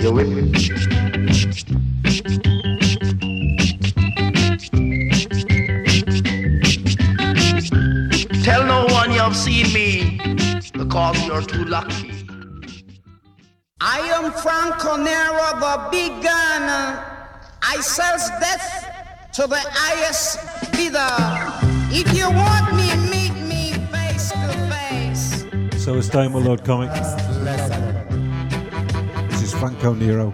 You're with me. Tell no one you have seen me, because you're too lucky. I am Franco Nero, the big gun. I sells death to the highest bidder. If you want me, meet me face to face. So it's time for Lord Comic. This is Franco Nero.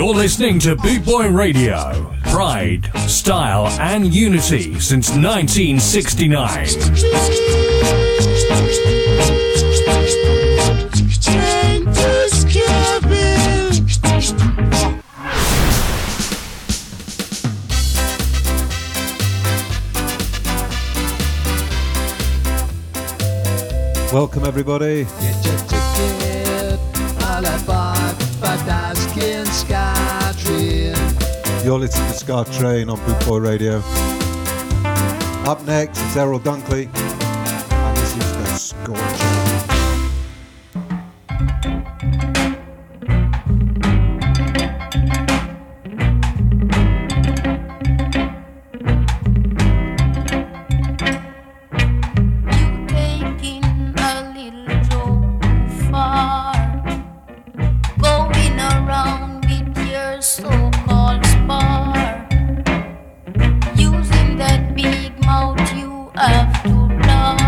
You're listening to Boot Boy Radio. Pride, style, and unity since 1969. Welcome, everybody. You're listening to Scar Train on Boot Boy Radio. Up next is Errol Dunkley, and this is The Scorch. Using that big mouth you have to learn.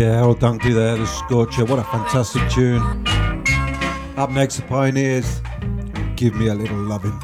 Yeah, Errol Dunkley there, The Scorcher. What a fantastic tune. Up next, the Pioneers. Give me a little loving.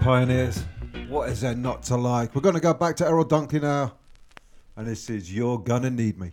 Pioneers, what is there not to like? We're going to go back to Errol Dunkley now, and this is You're Gonna Need Me.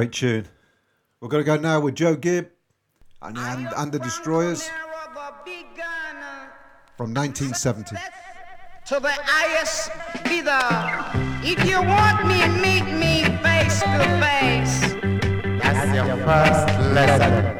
great tune. We're going to go now with Joe Gibbs and the Destroyers from 1970. To the highest bidder, if you want me, meet me face to face. That's your first lesson.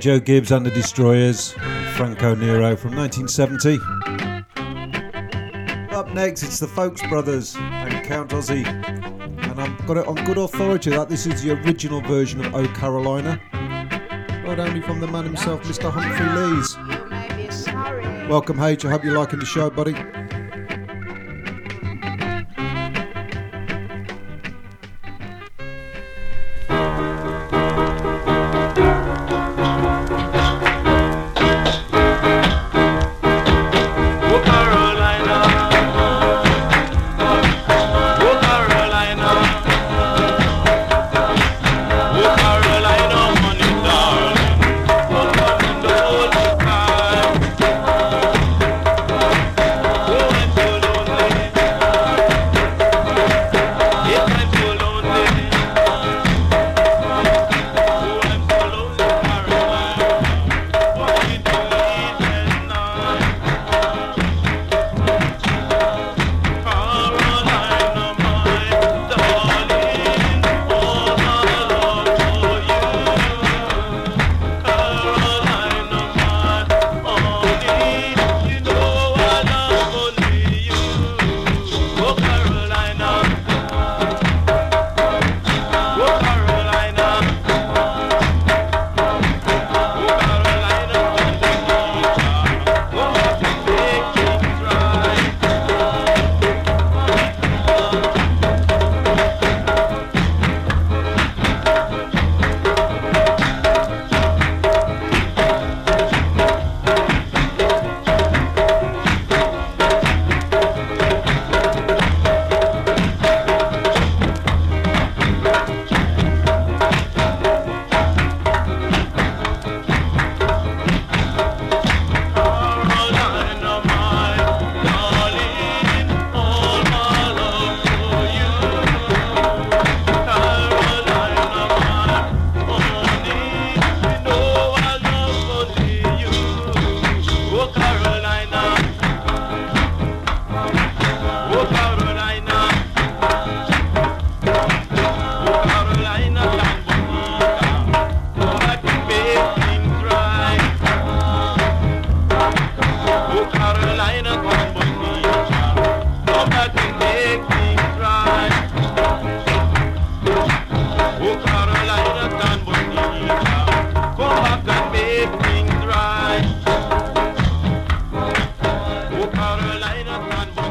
Joe Gibbs and the Destroyers, Franco Nero from 1970. Up next, it's the Folks Brothers and Count Ozzy. And I've got it on good authority that this is the original version of O Carolina, not only from the man himself, Mr. Humphrey Lees. Welcome, H. I hope you're liking the show, buddy.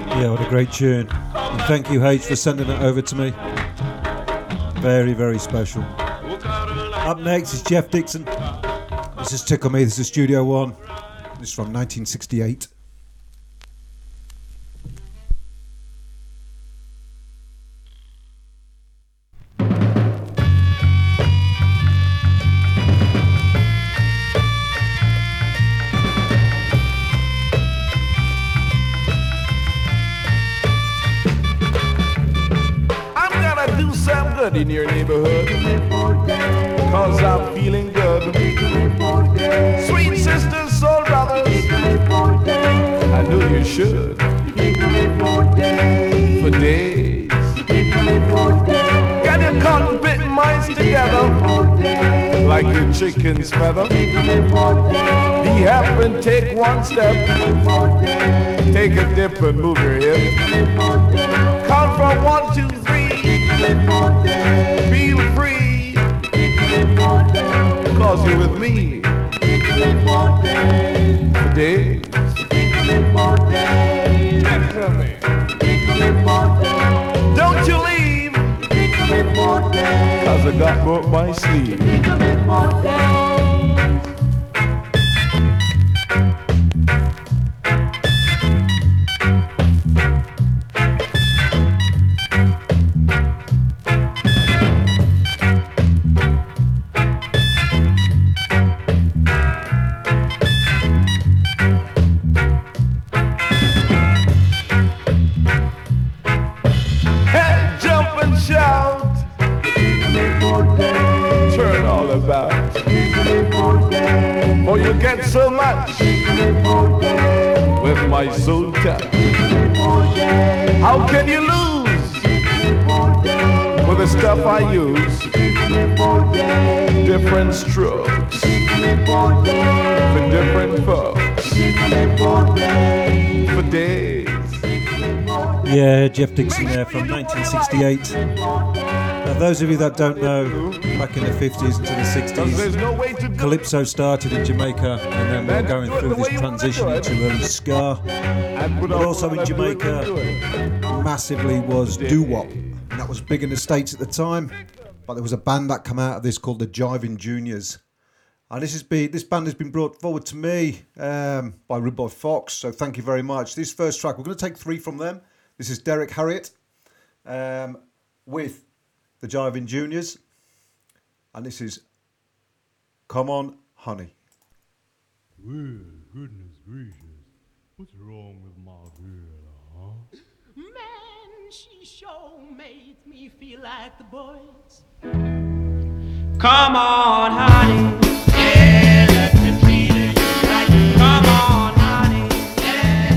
Yeah, what a great tune. And thank you, H, for sending it over to me. Very, very special. Up next is Jeff Dixon. This is Tickle Me, this is Studio One. This is from 1968. In your neighborhood, cause I'm feeling good. Sweet sisters, soul brothers, I know you should. For days, get your cotton bit minds together, like a chicken's feather. Be happy and take one step, take a dip and move your hip. Count from 1, 2, 3. Feel free, cause you're with me. Today, tell me, don't you leave, cause I got more up my sleeve. How can you lose with the stuff I use? Different strokes for different folks, for days. Yeah, Jeff Dixon there from 1968. Now, those of you that don't know, back in the 50s into the 60s, Calypso started in Jamaica, and then we're going through this transition into early ska. But also in Jamaica, massively was doo-wop. And that was big in the States at the time. But there was a band that came out of this called the Jiving Juniors. And this band has been brought forward to me by Red Fox, so thank you very much. This first track, we're going to take 3 from them. This is Derek Harriott with the Jiving Juniors. And this is Come On, Honey. Well, goodness gracious. What's wrong with my girl, huh? Man, she sure made me feel like the boys. Come on, honey. Yeah, let me treat it right. Come on, honey. Let's get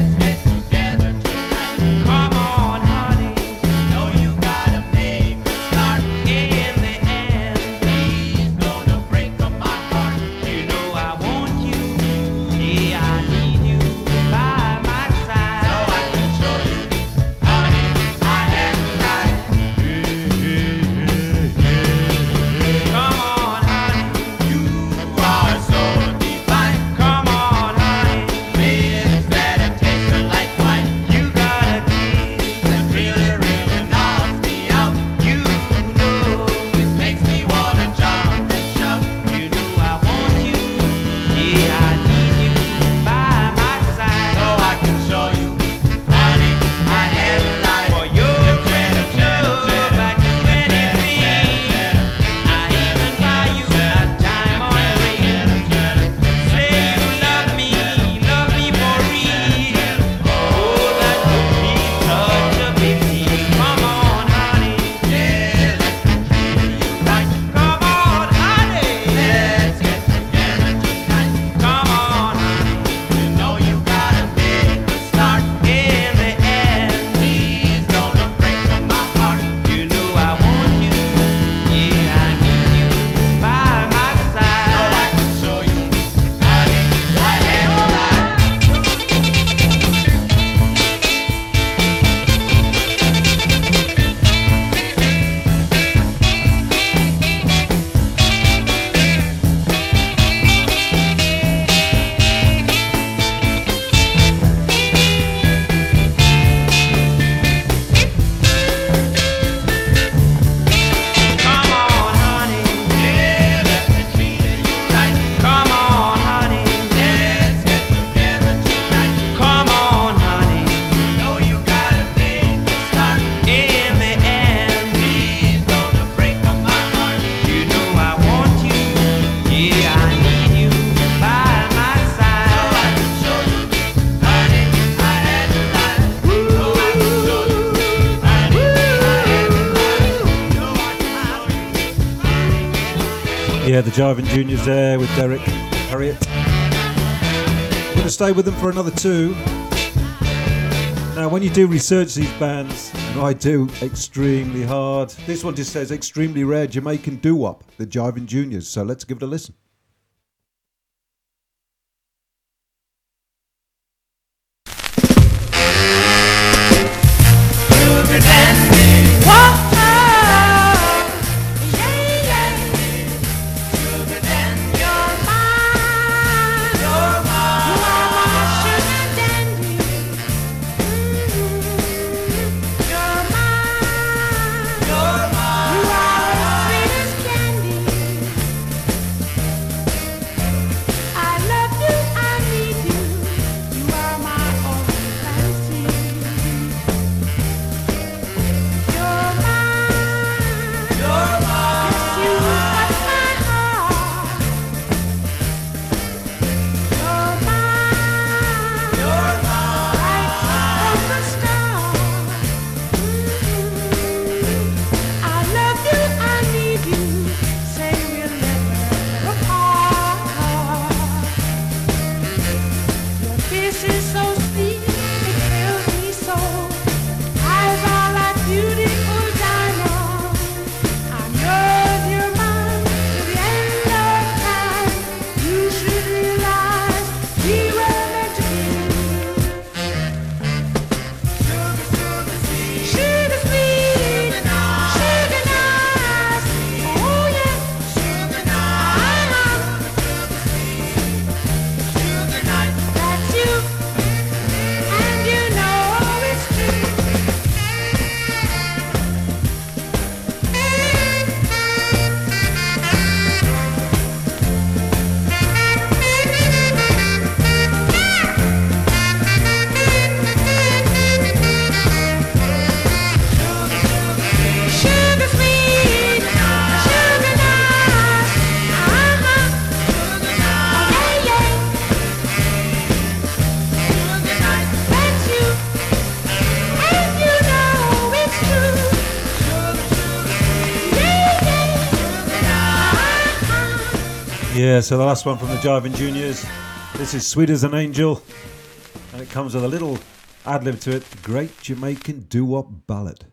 together tonight. Come on, honey. Know you gotta make me start in the end. He's gonna break up my heart. You know I want you. Yeah, I need you by my side. So I can show you, honey, I have to die. Come on, honey. Yeah, the Jiving Juniors there with Derek Harriott. We're going to stay with them for another two. Now, when you do research these bands, and I do extremely hard, this one just says extremely rare Jamaican doo-wop, the Jiving Juniors. So let's give it a listen. Yeah, so the last one from the Jiving Juniors. This is Sweet as an Angel, and it comes with a little ad-lib to it, the Great Jamaican Doo-Wop Ballad.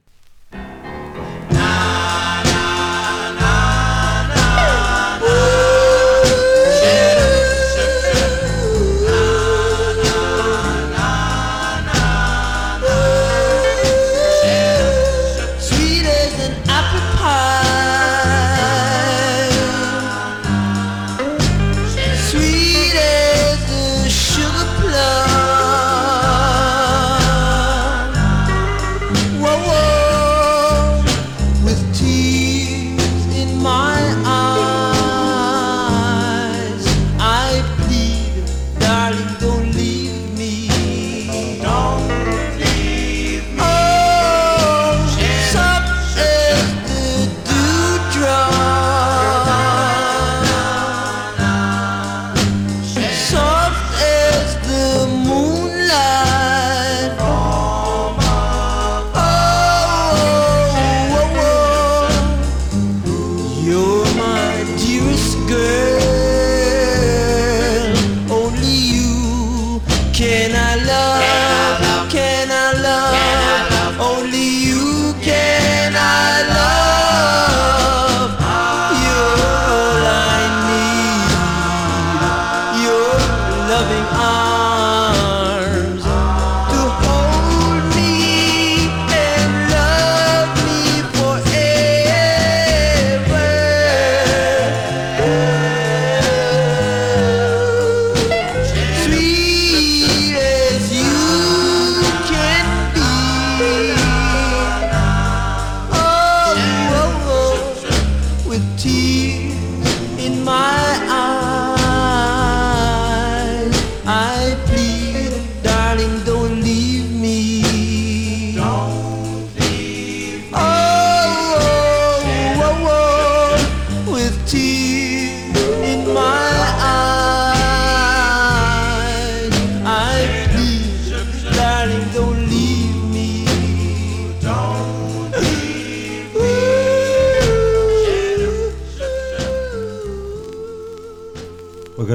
Whoa, whoa.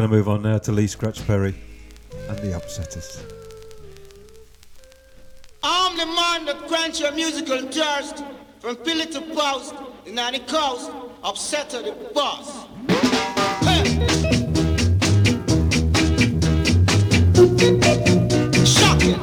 going to move on now to Lee Scratch Perry and the Upsetters. I'm the man that grants your musical thirst from pillar to post, the nanny coast, Upsetter the boss. Hey. Shocking.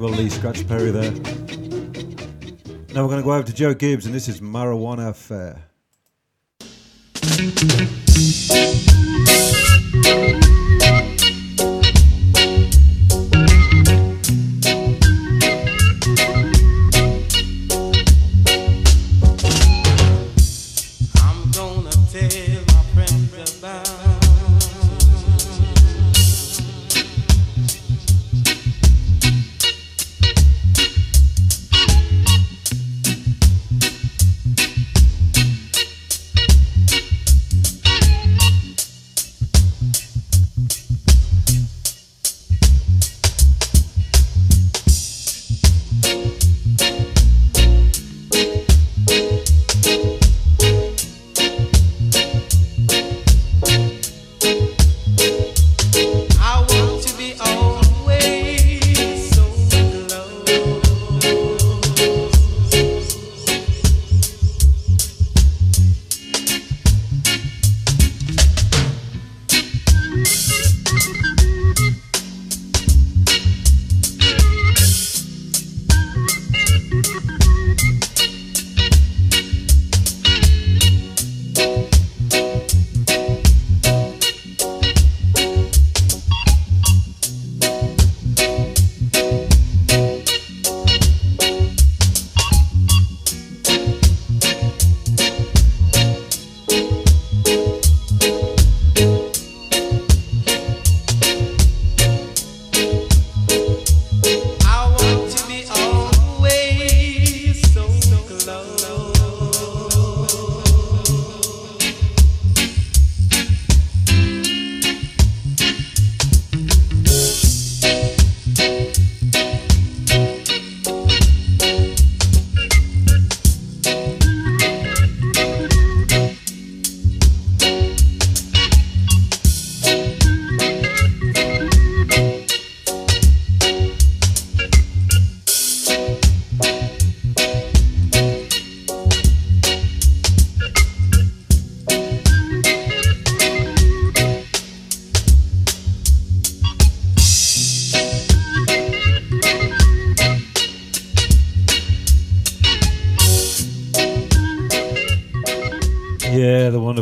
Lee Scratch Perry there. Now we're going to go over to Joe Gibbs, and this is Marijuana Affair.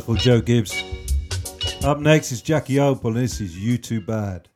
wonderful Joe Gibbs. Up next is Jackie Opel, and this is You Too Bad.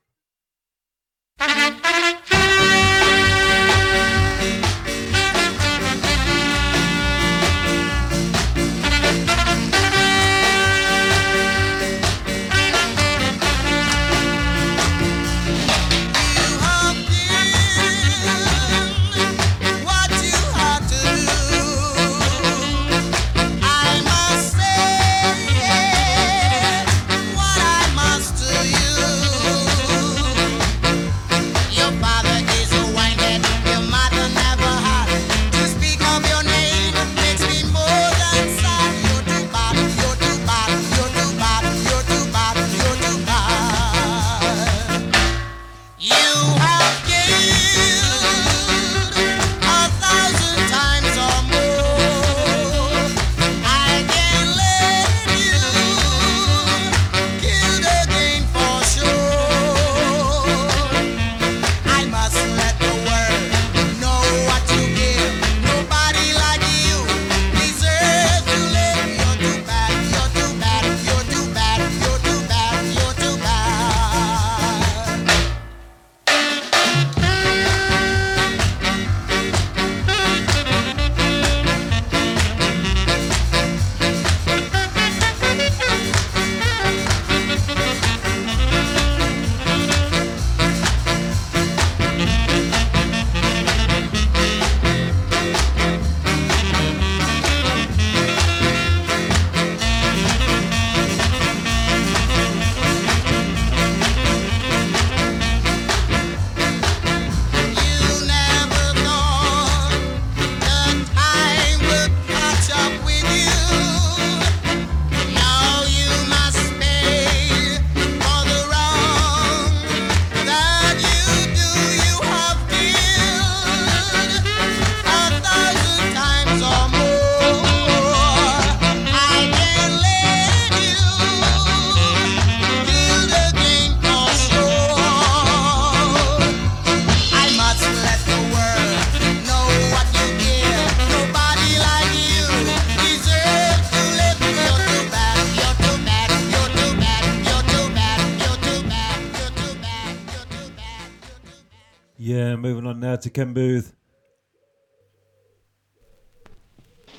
To Ken Booth,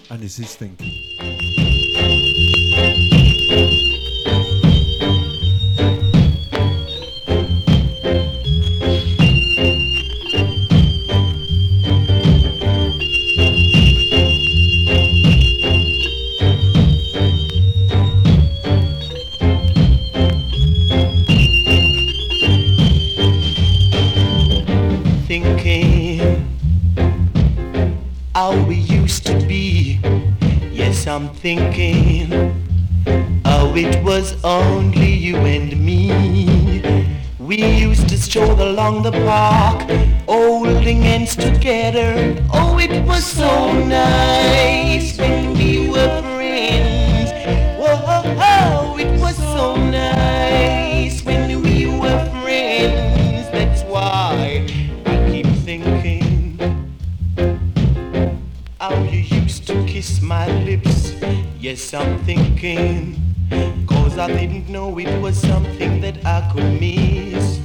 and it's his thinking. I'm thinking, oh, it was only you and me. We used to stroll along the park, holding hands together. Oh, it was so nice when we were friends. Whoa, it was so nice when we were friends. That's why I keep thinking, oh, you used to kiss my lips. Yes, I'm thinking, cause I didn't know it was something that I could miss.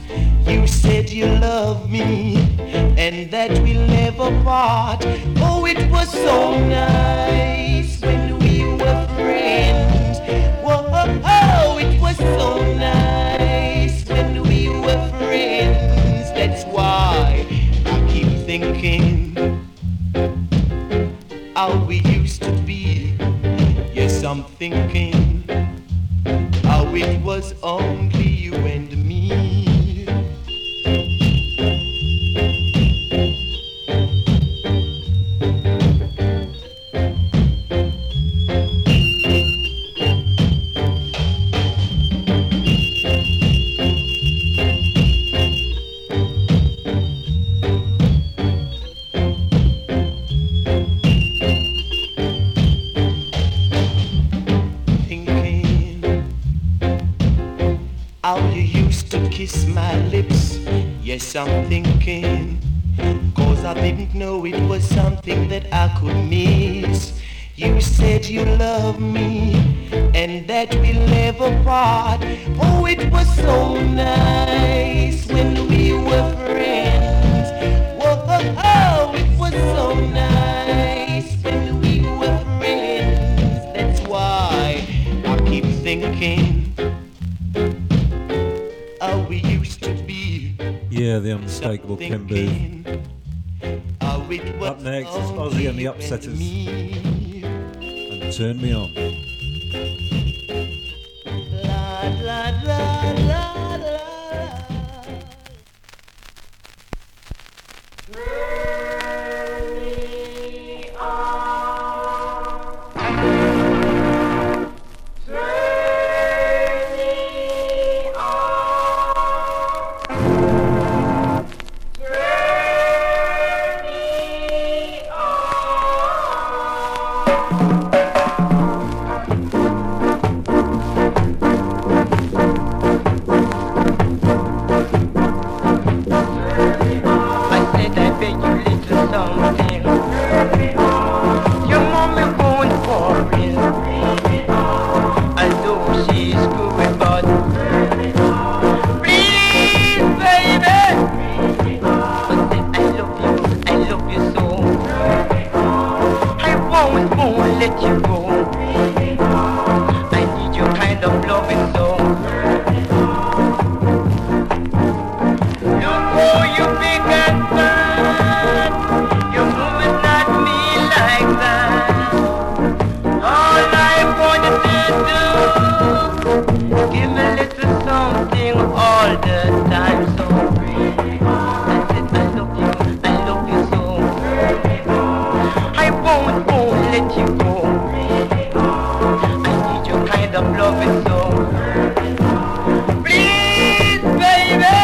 You said you love me, and that we'll never part. Oh, it was so nice when we were friends. Whoa, oh, it was so nice when we were friends. That's why I keep thinking how we used to be. I'm thinking how it was only you and me. I'm thinking, cause I didn't know it was something that I could miss. You said you loved me and that we live apart. Oh, it was so nice when we were friends. Whoa, oh, oh, it was so nice when we were friends. That's why I keep thinking how we used to be. Yeah, the unmistakable Ken Booth. Up next is Ozzy and the Upsetters. Turn me on. La, la, la, la, la. Turn me on. Turn me on. Turn me on. Let you go. I need your kind of loving so. Look who you big and fat. You're moving at me like that. All I want to do, give me a little something all the time so. I said I love you so. I won't let you go. I'm loving so. Please, baby.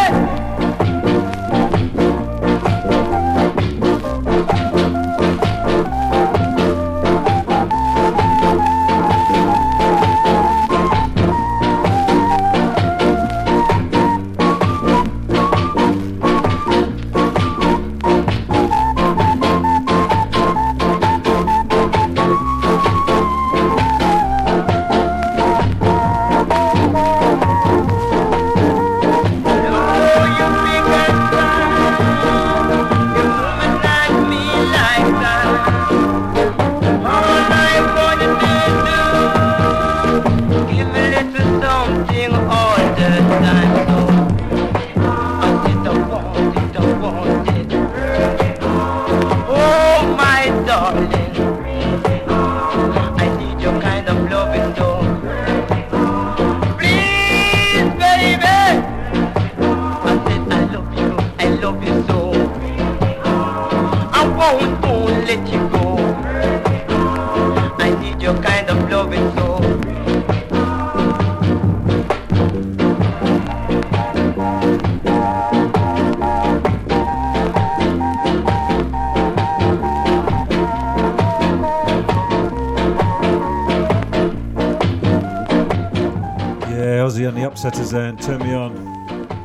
Setters and turn me on.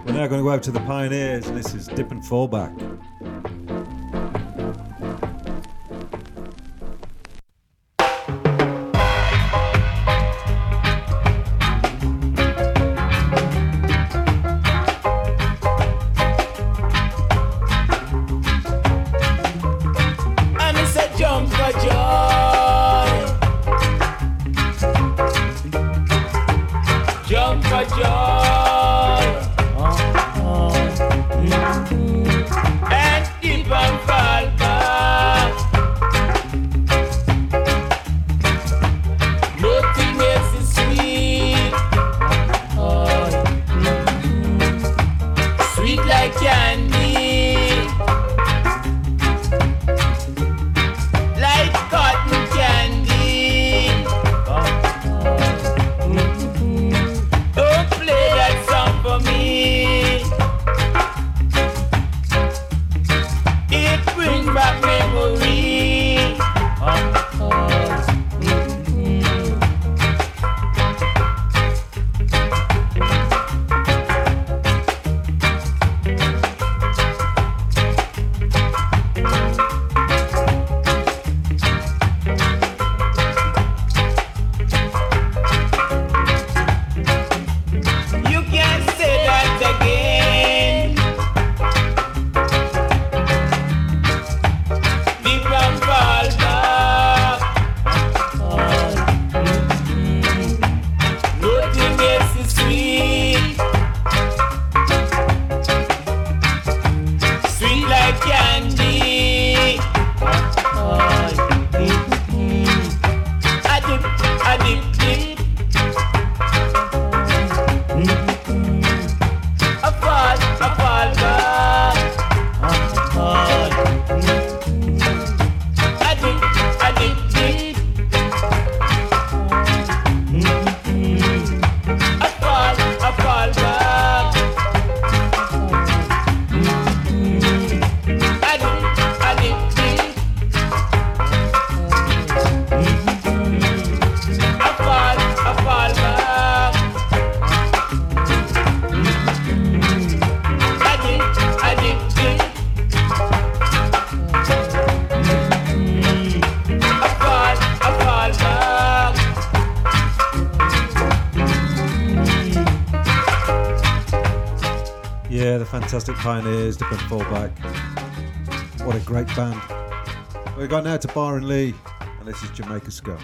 We're now going to go out to the Pioneers, and this is Dip and Fall Back. And candy. I dip. Fantastic pioneers, the big fallback. What a great band. We've gone now to Byron Lee, and this is Jamaica Ska.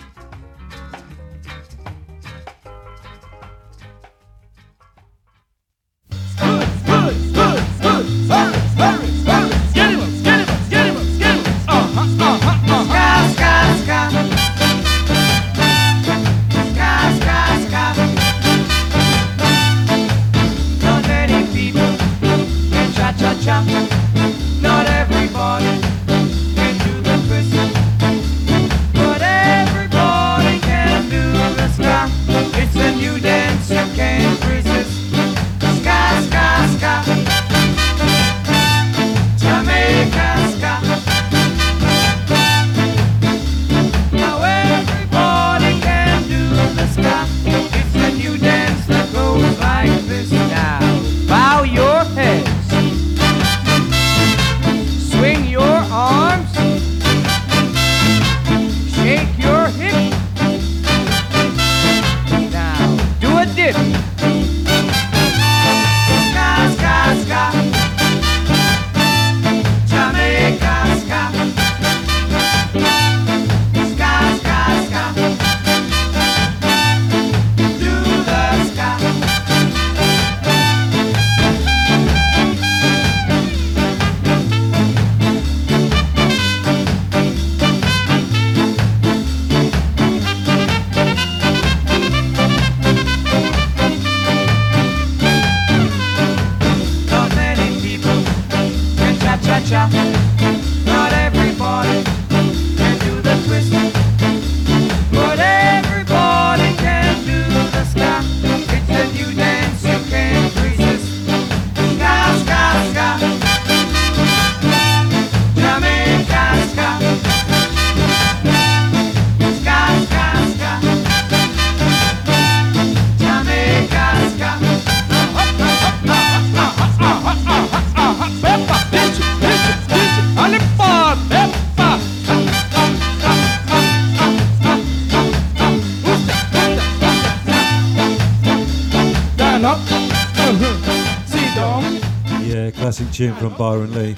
Tune from Byron Lee.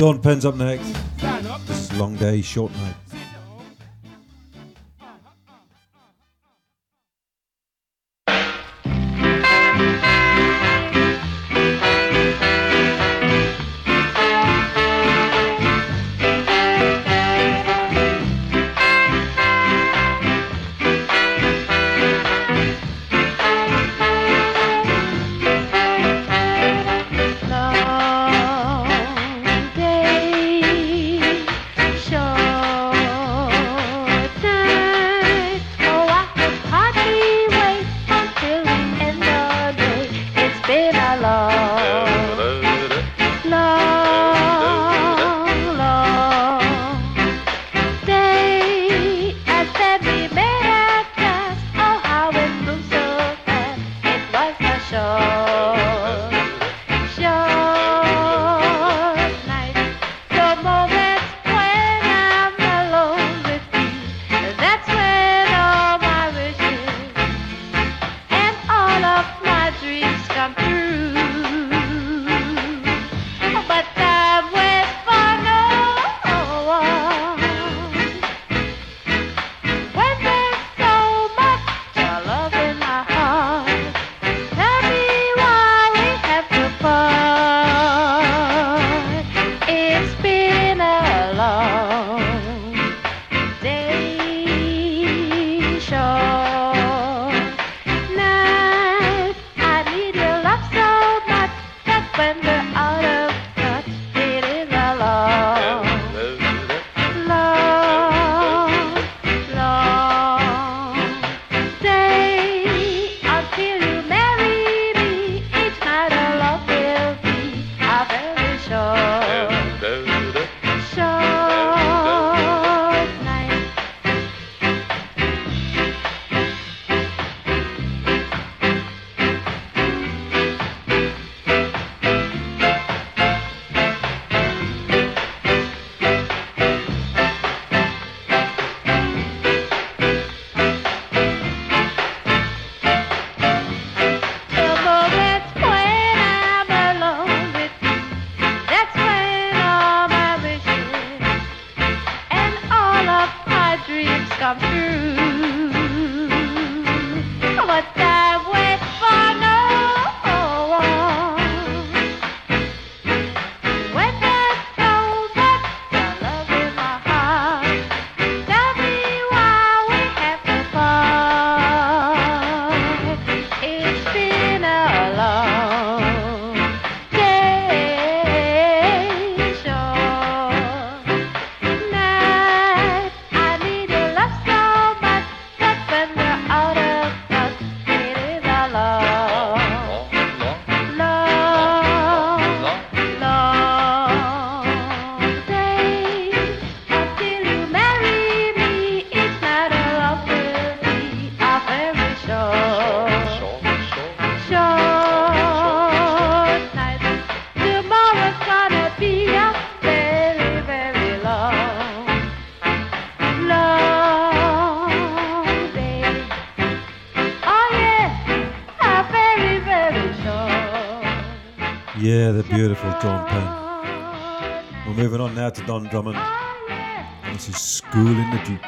Dawn Penn's up next. This is Long Day, Short Night. John Penn. We're moving on now to Don Drummond. This is School in the Deep.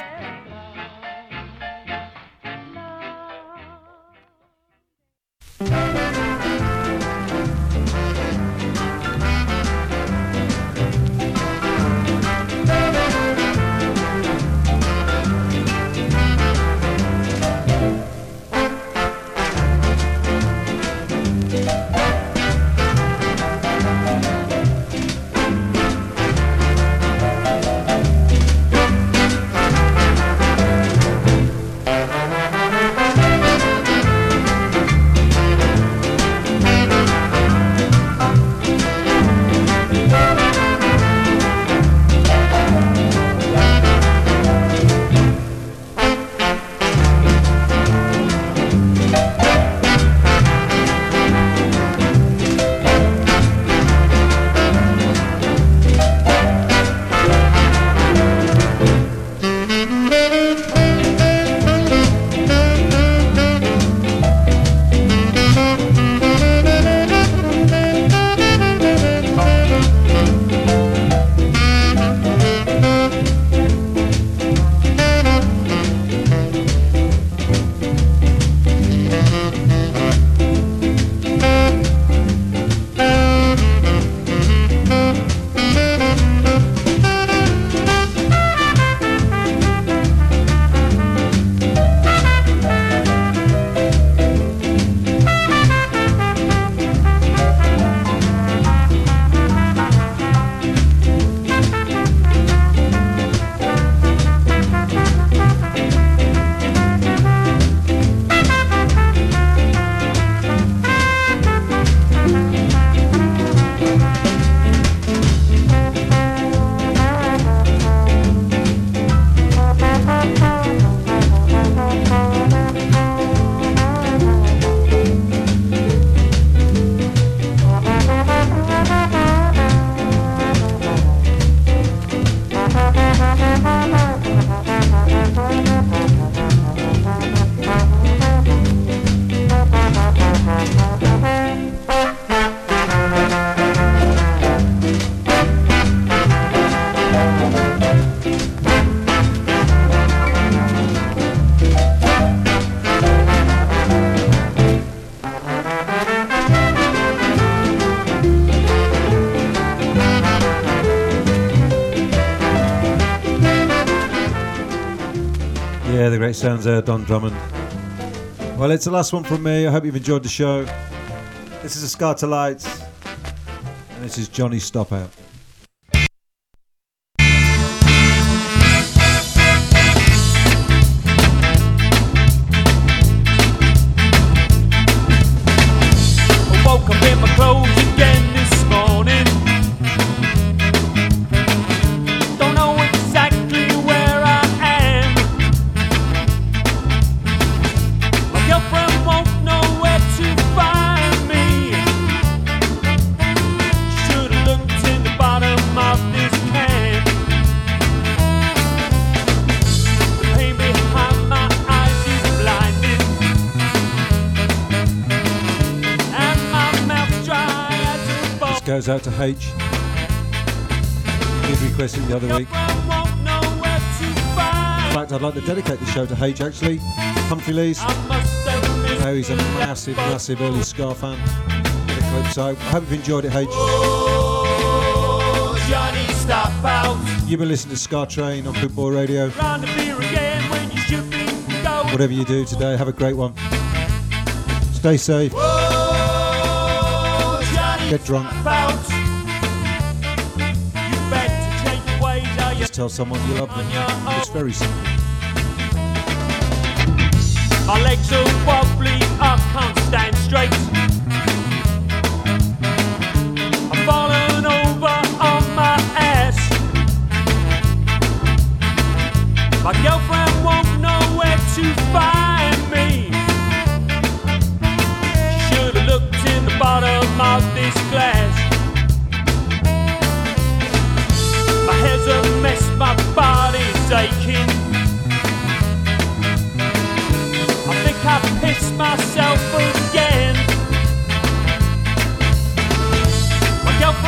Great sounds there, Don Drummond. Well, it's the last one from me. I hope you've enjoyed the show. This is A Scar to Light, and this is Johnny Stopout. I woke up in my clothes again this morning. Don't know exactly where I am. Girlfriend won't know where to find me. Should have looked in the bottom of this can. The pain behind my eyes is blinding, and my mouth dry as a bone. This goes out to H. He requested the other week. In fact, I'd like to dedicate the show to H, actually. Humphrey Lees. Oh, he's a massive, massive early Scar fan. So I hope you've enjoyed it, H. Oh, Johnny, stop out. You've been listening to Scar Train on Boot Boy Radio. Whatever you do today, have a great one. Stay safe. Oh, Johnny, get drunk. Just tell someone you love them. It's very simple. My legs are wobbly, I can't stand straight. I'm falling over on my ass. My girlfriend won't know where to find me. She should have looked in the bottom of this glass. My hair's a mess, my body's aching. I pissed myself again. My girlfriend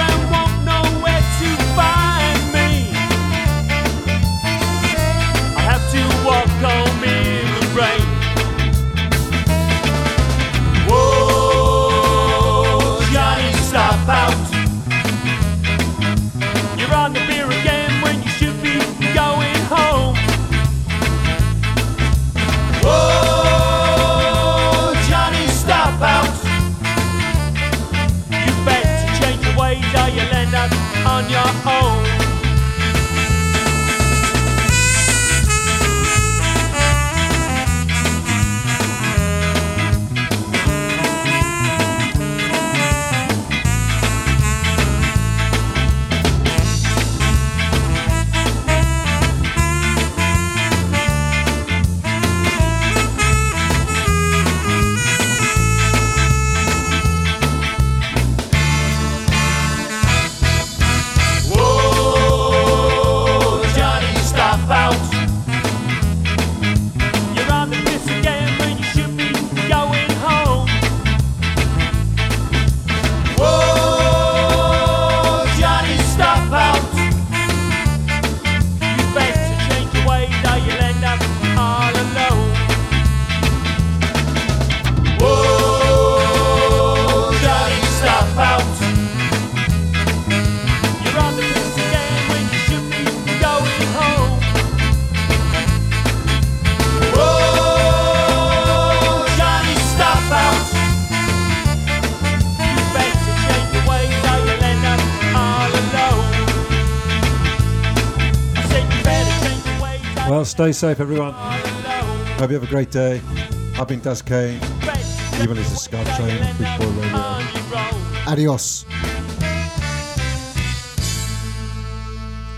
Stay safe, everyone. Hope you have a great day. I've been Das Kane. You've been listening to Scar Train on Boot Boy Radio. Adios.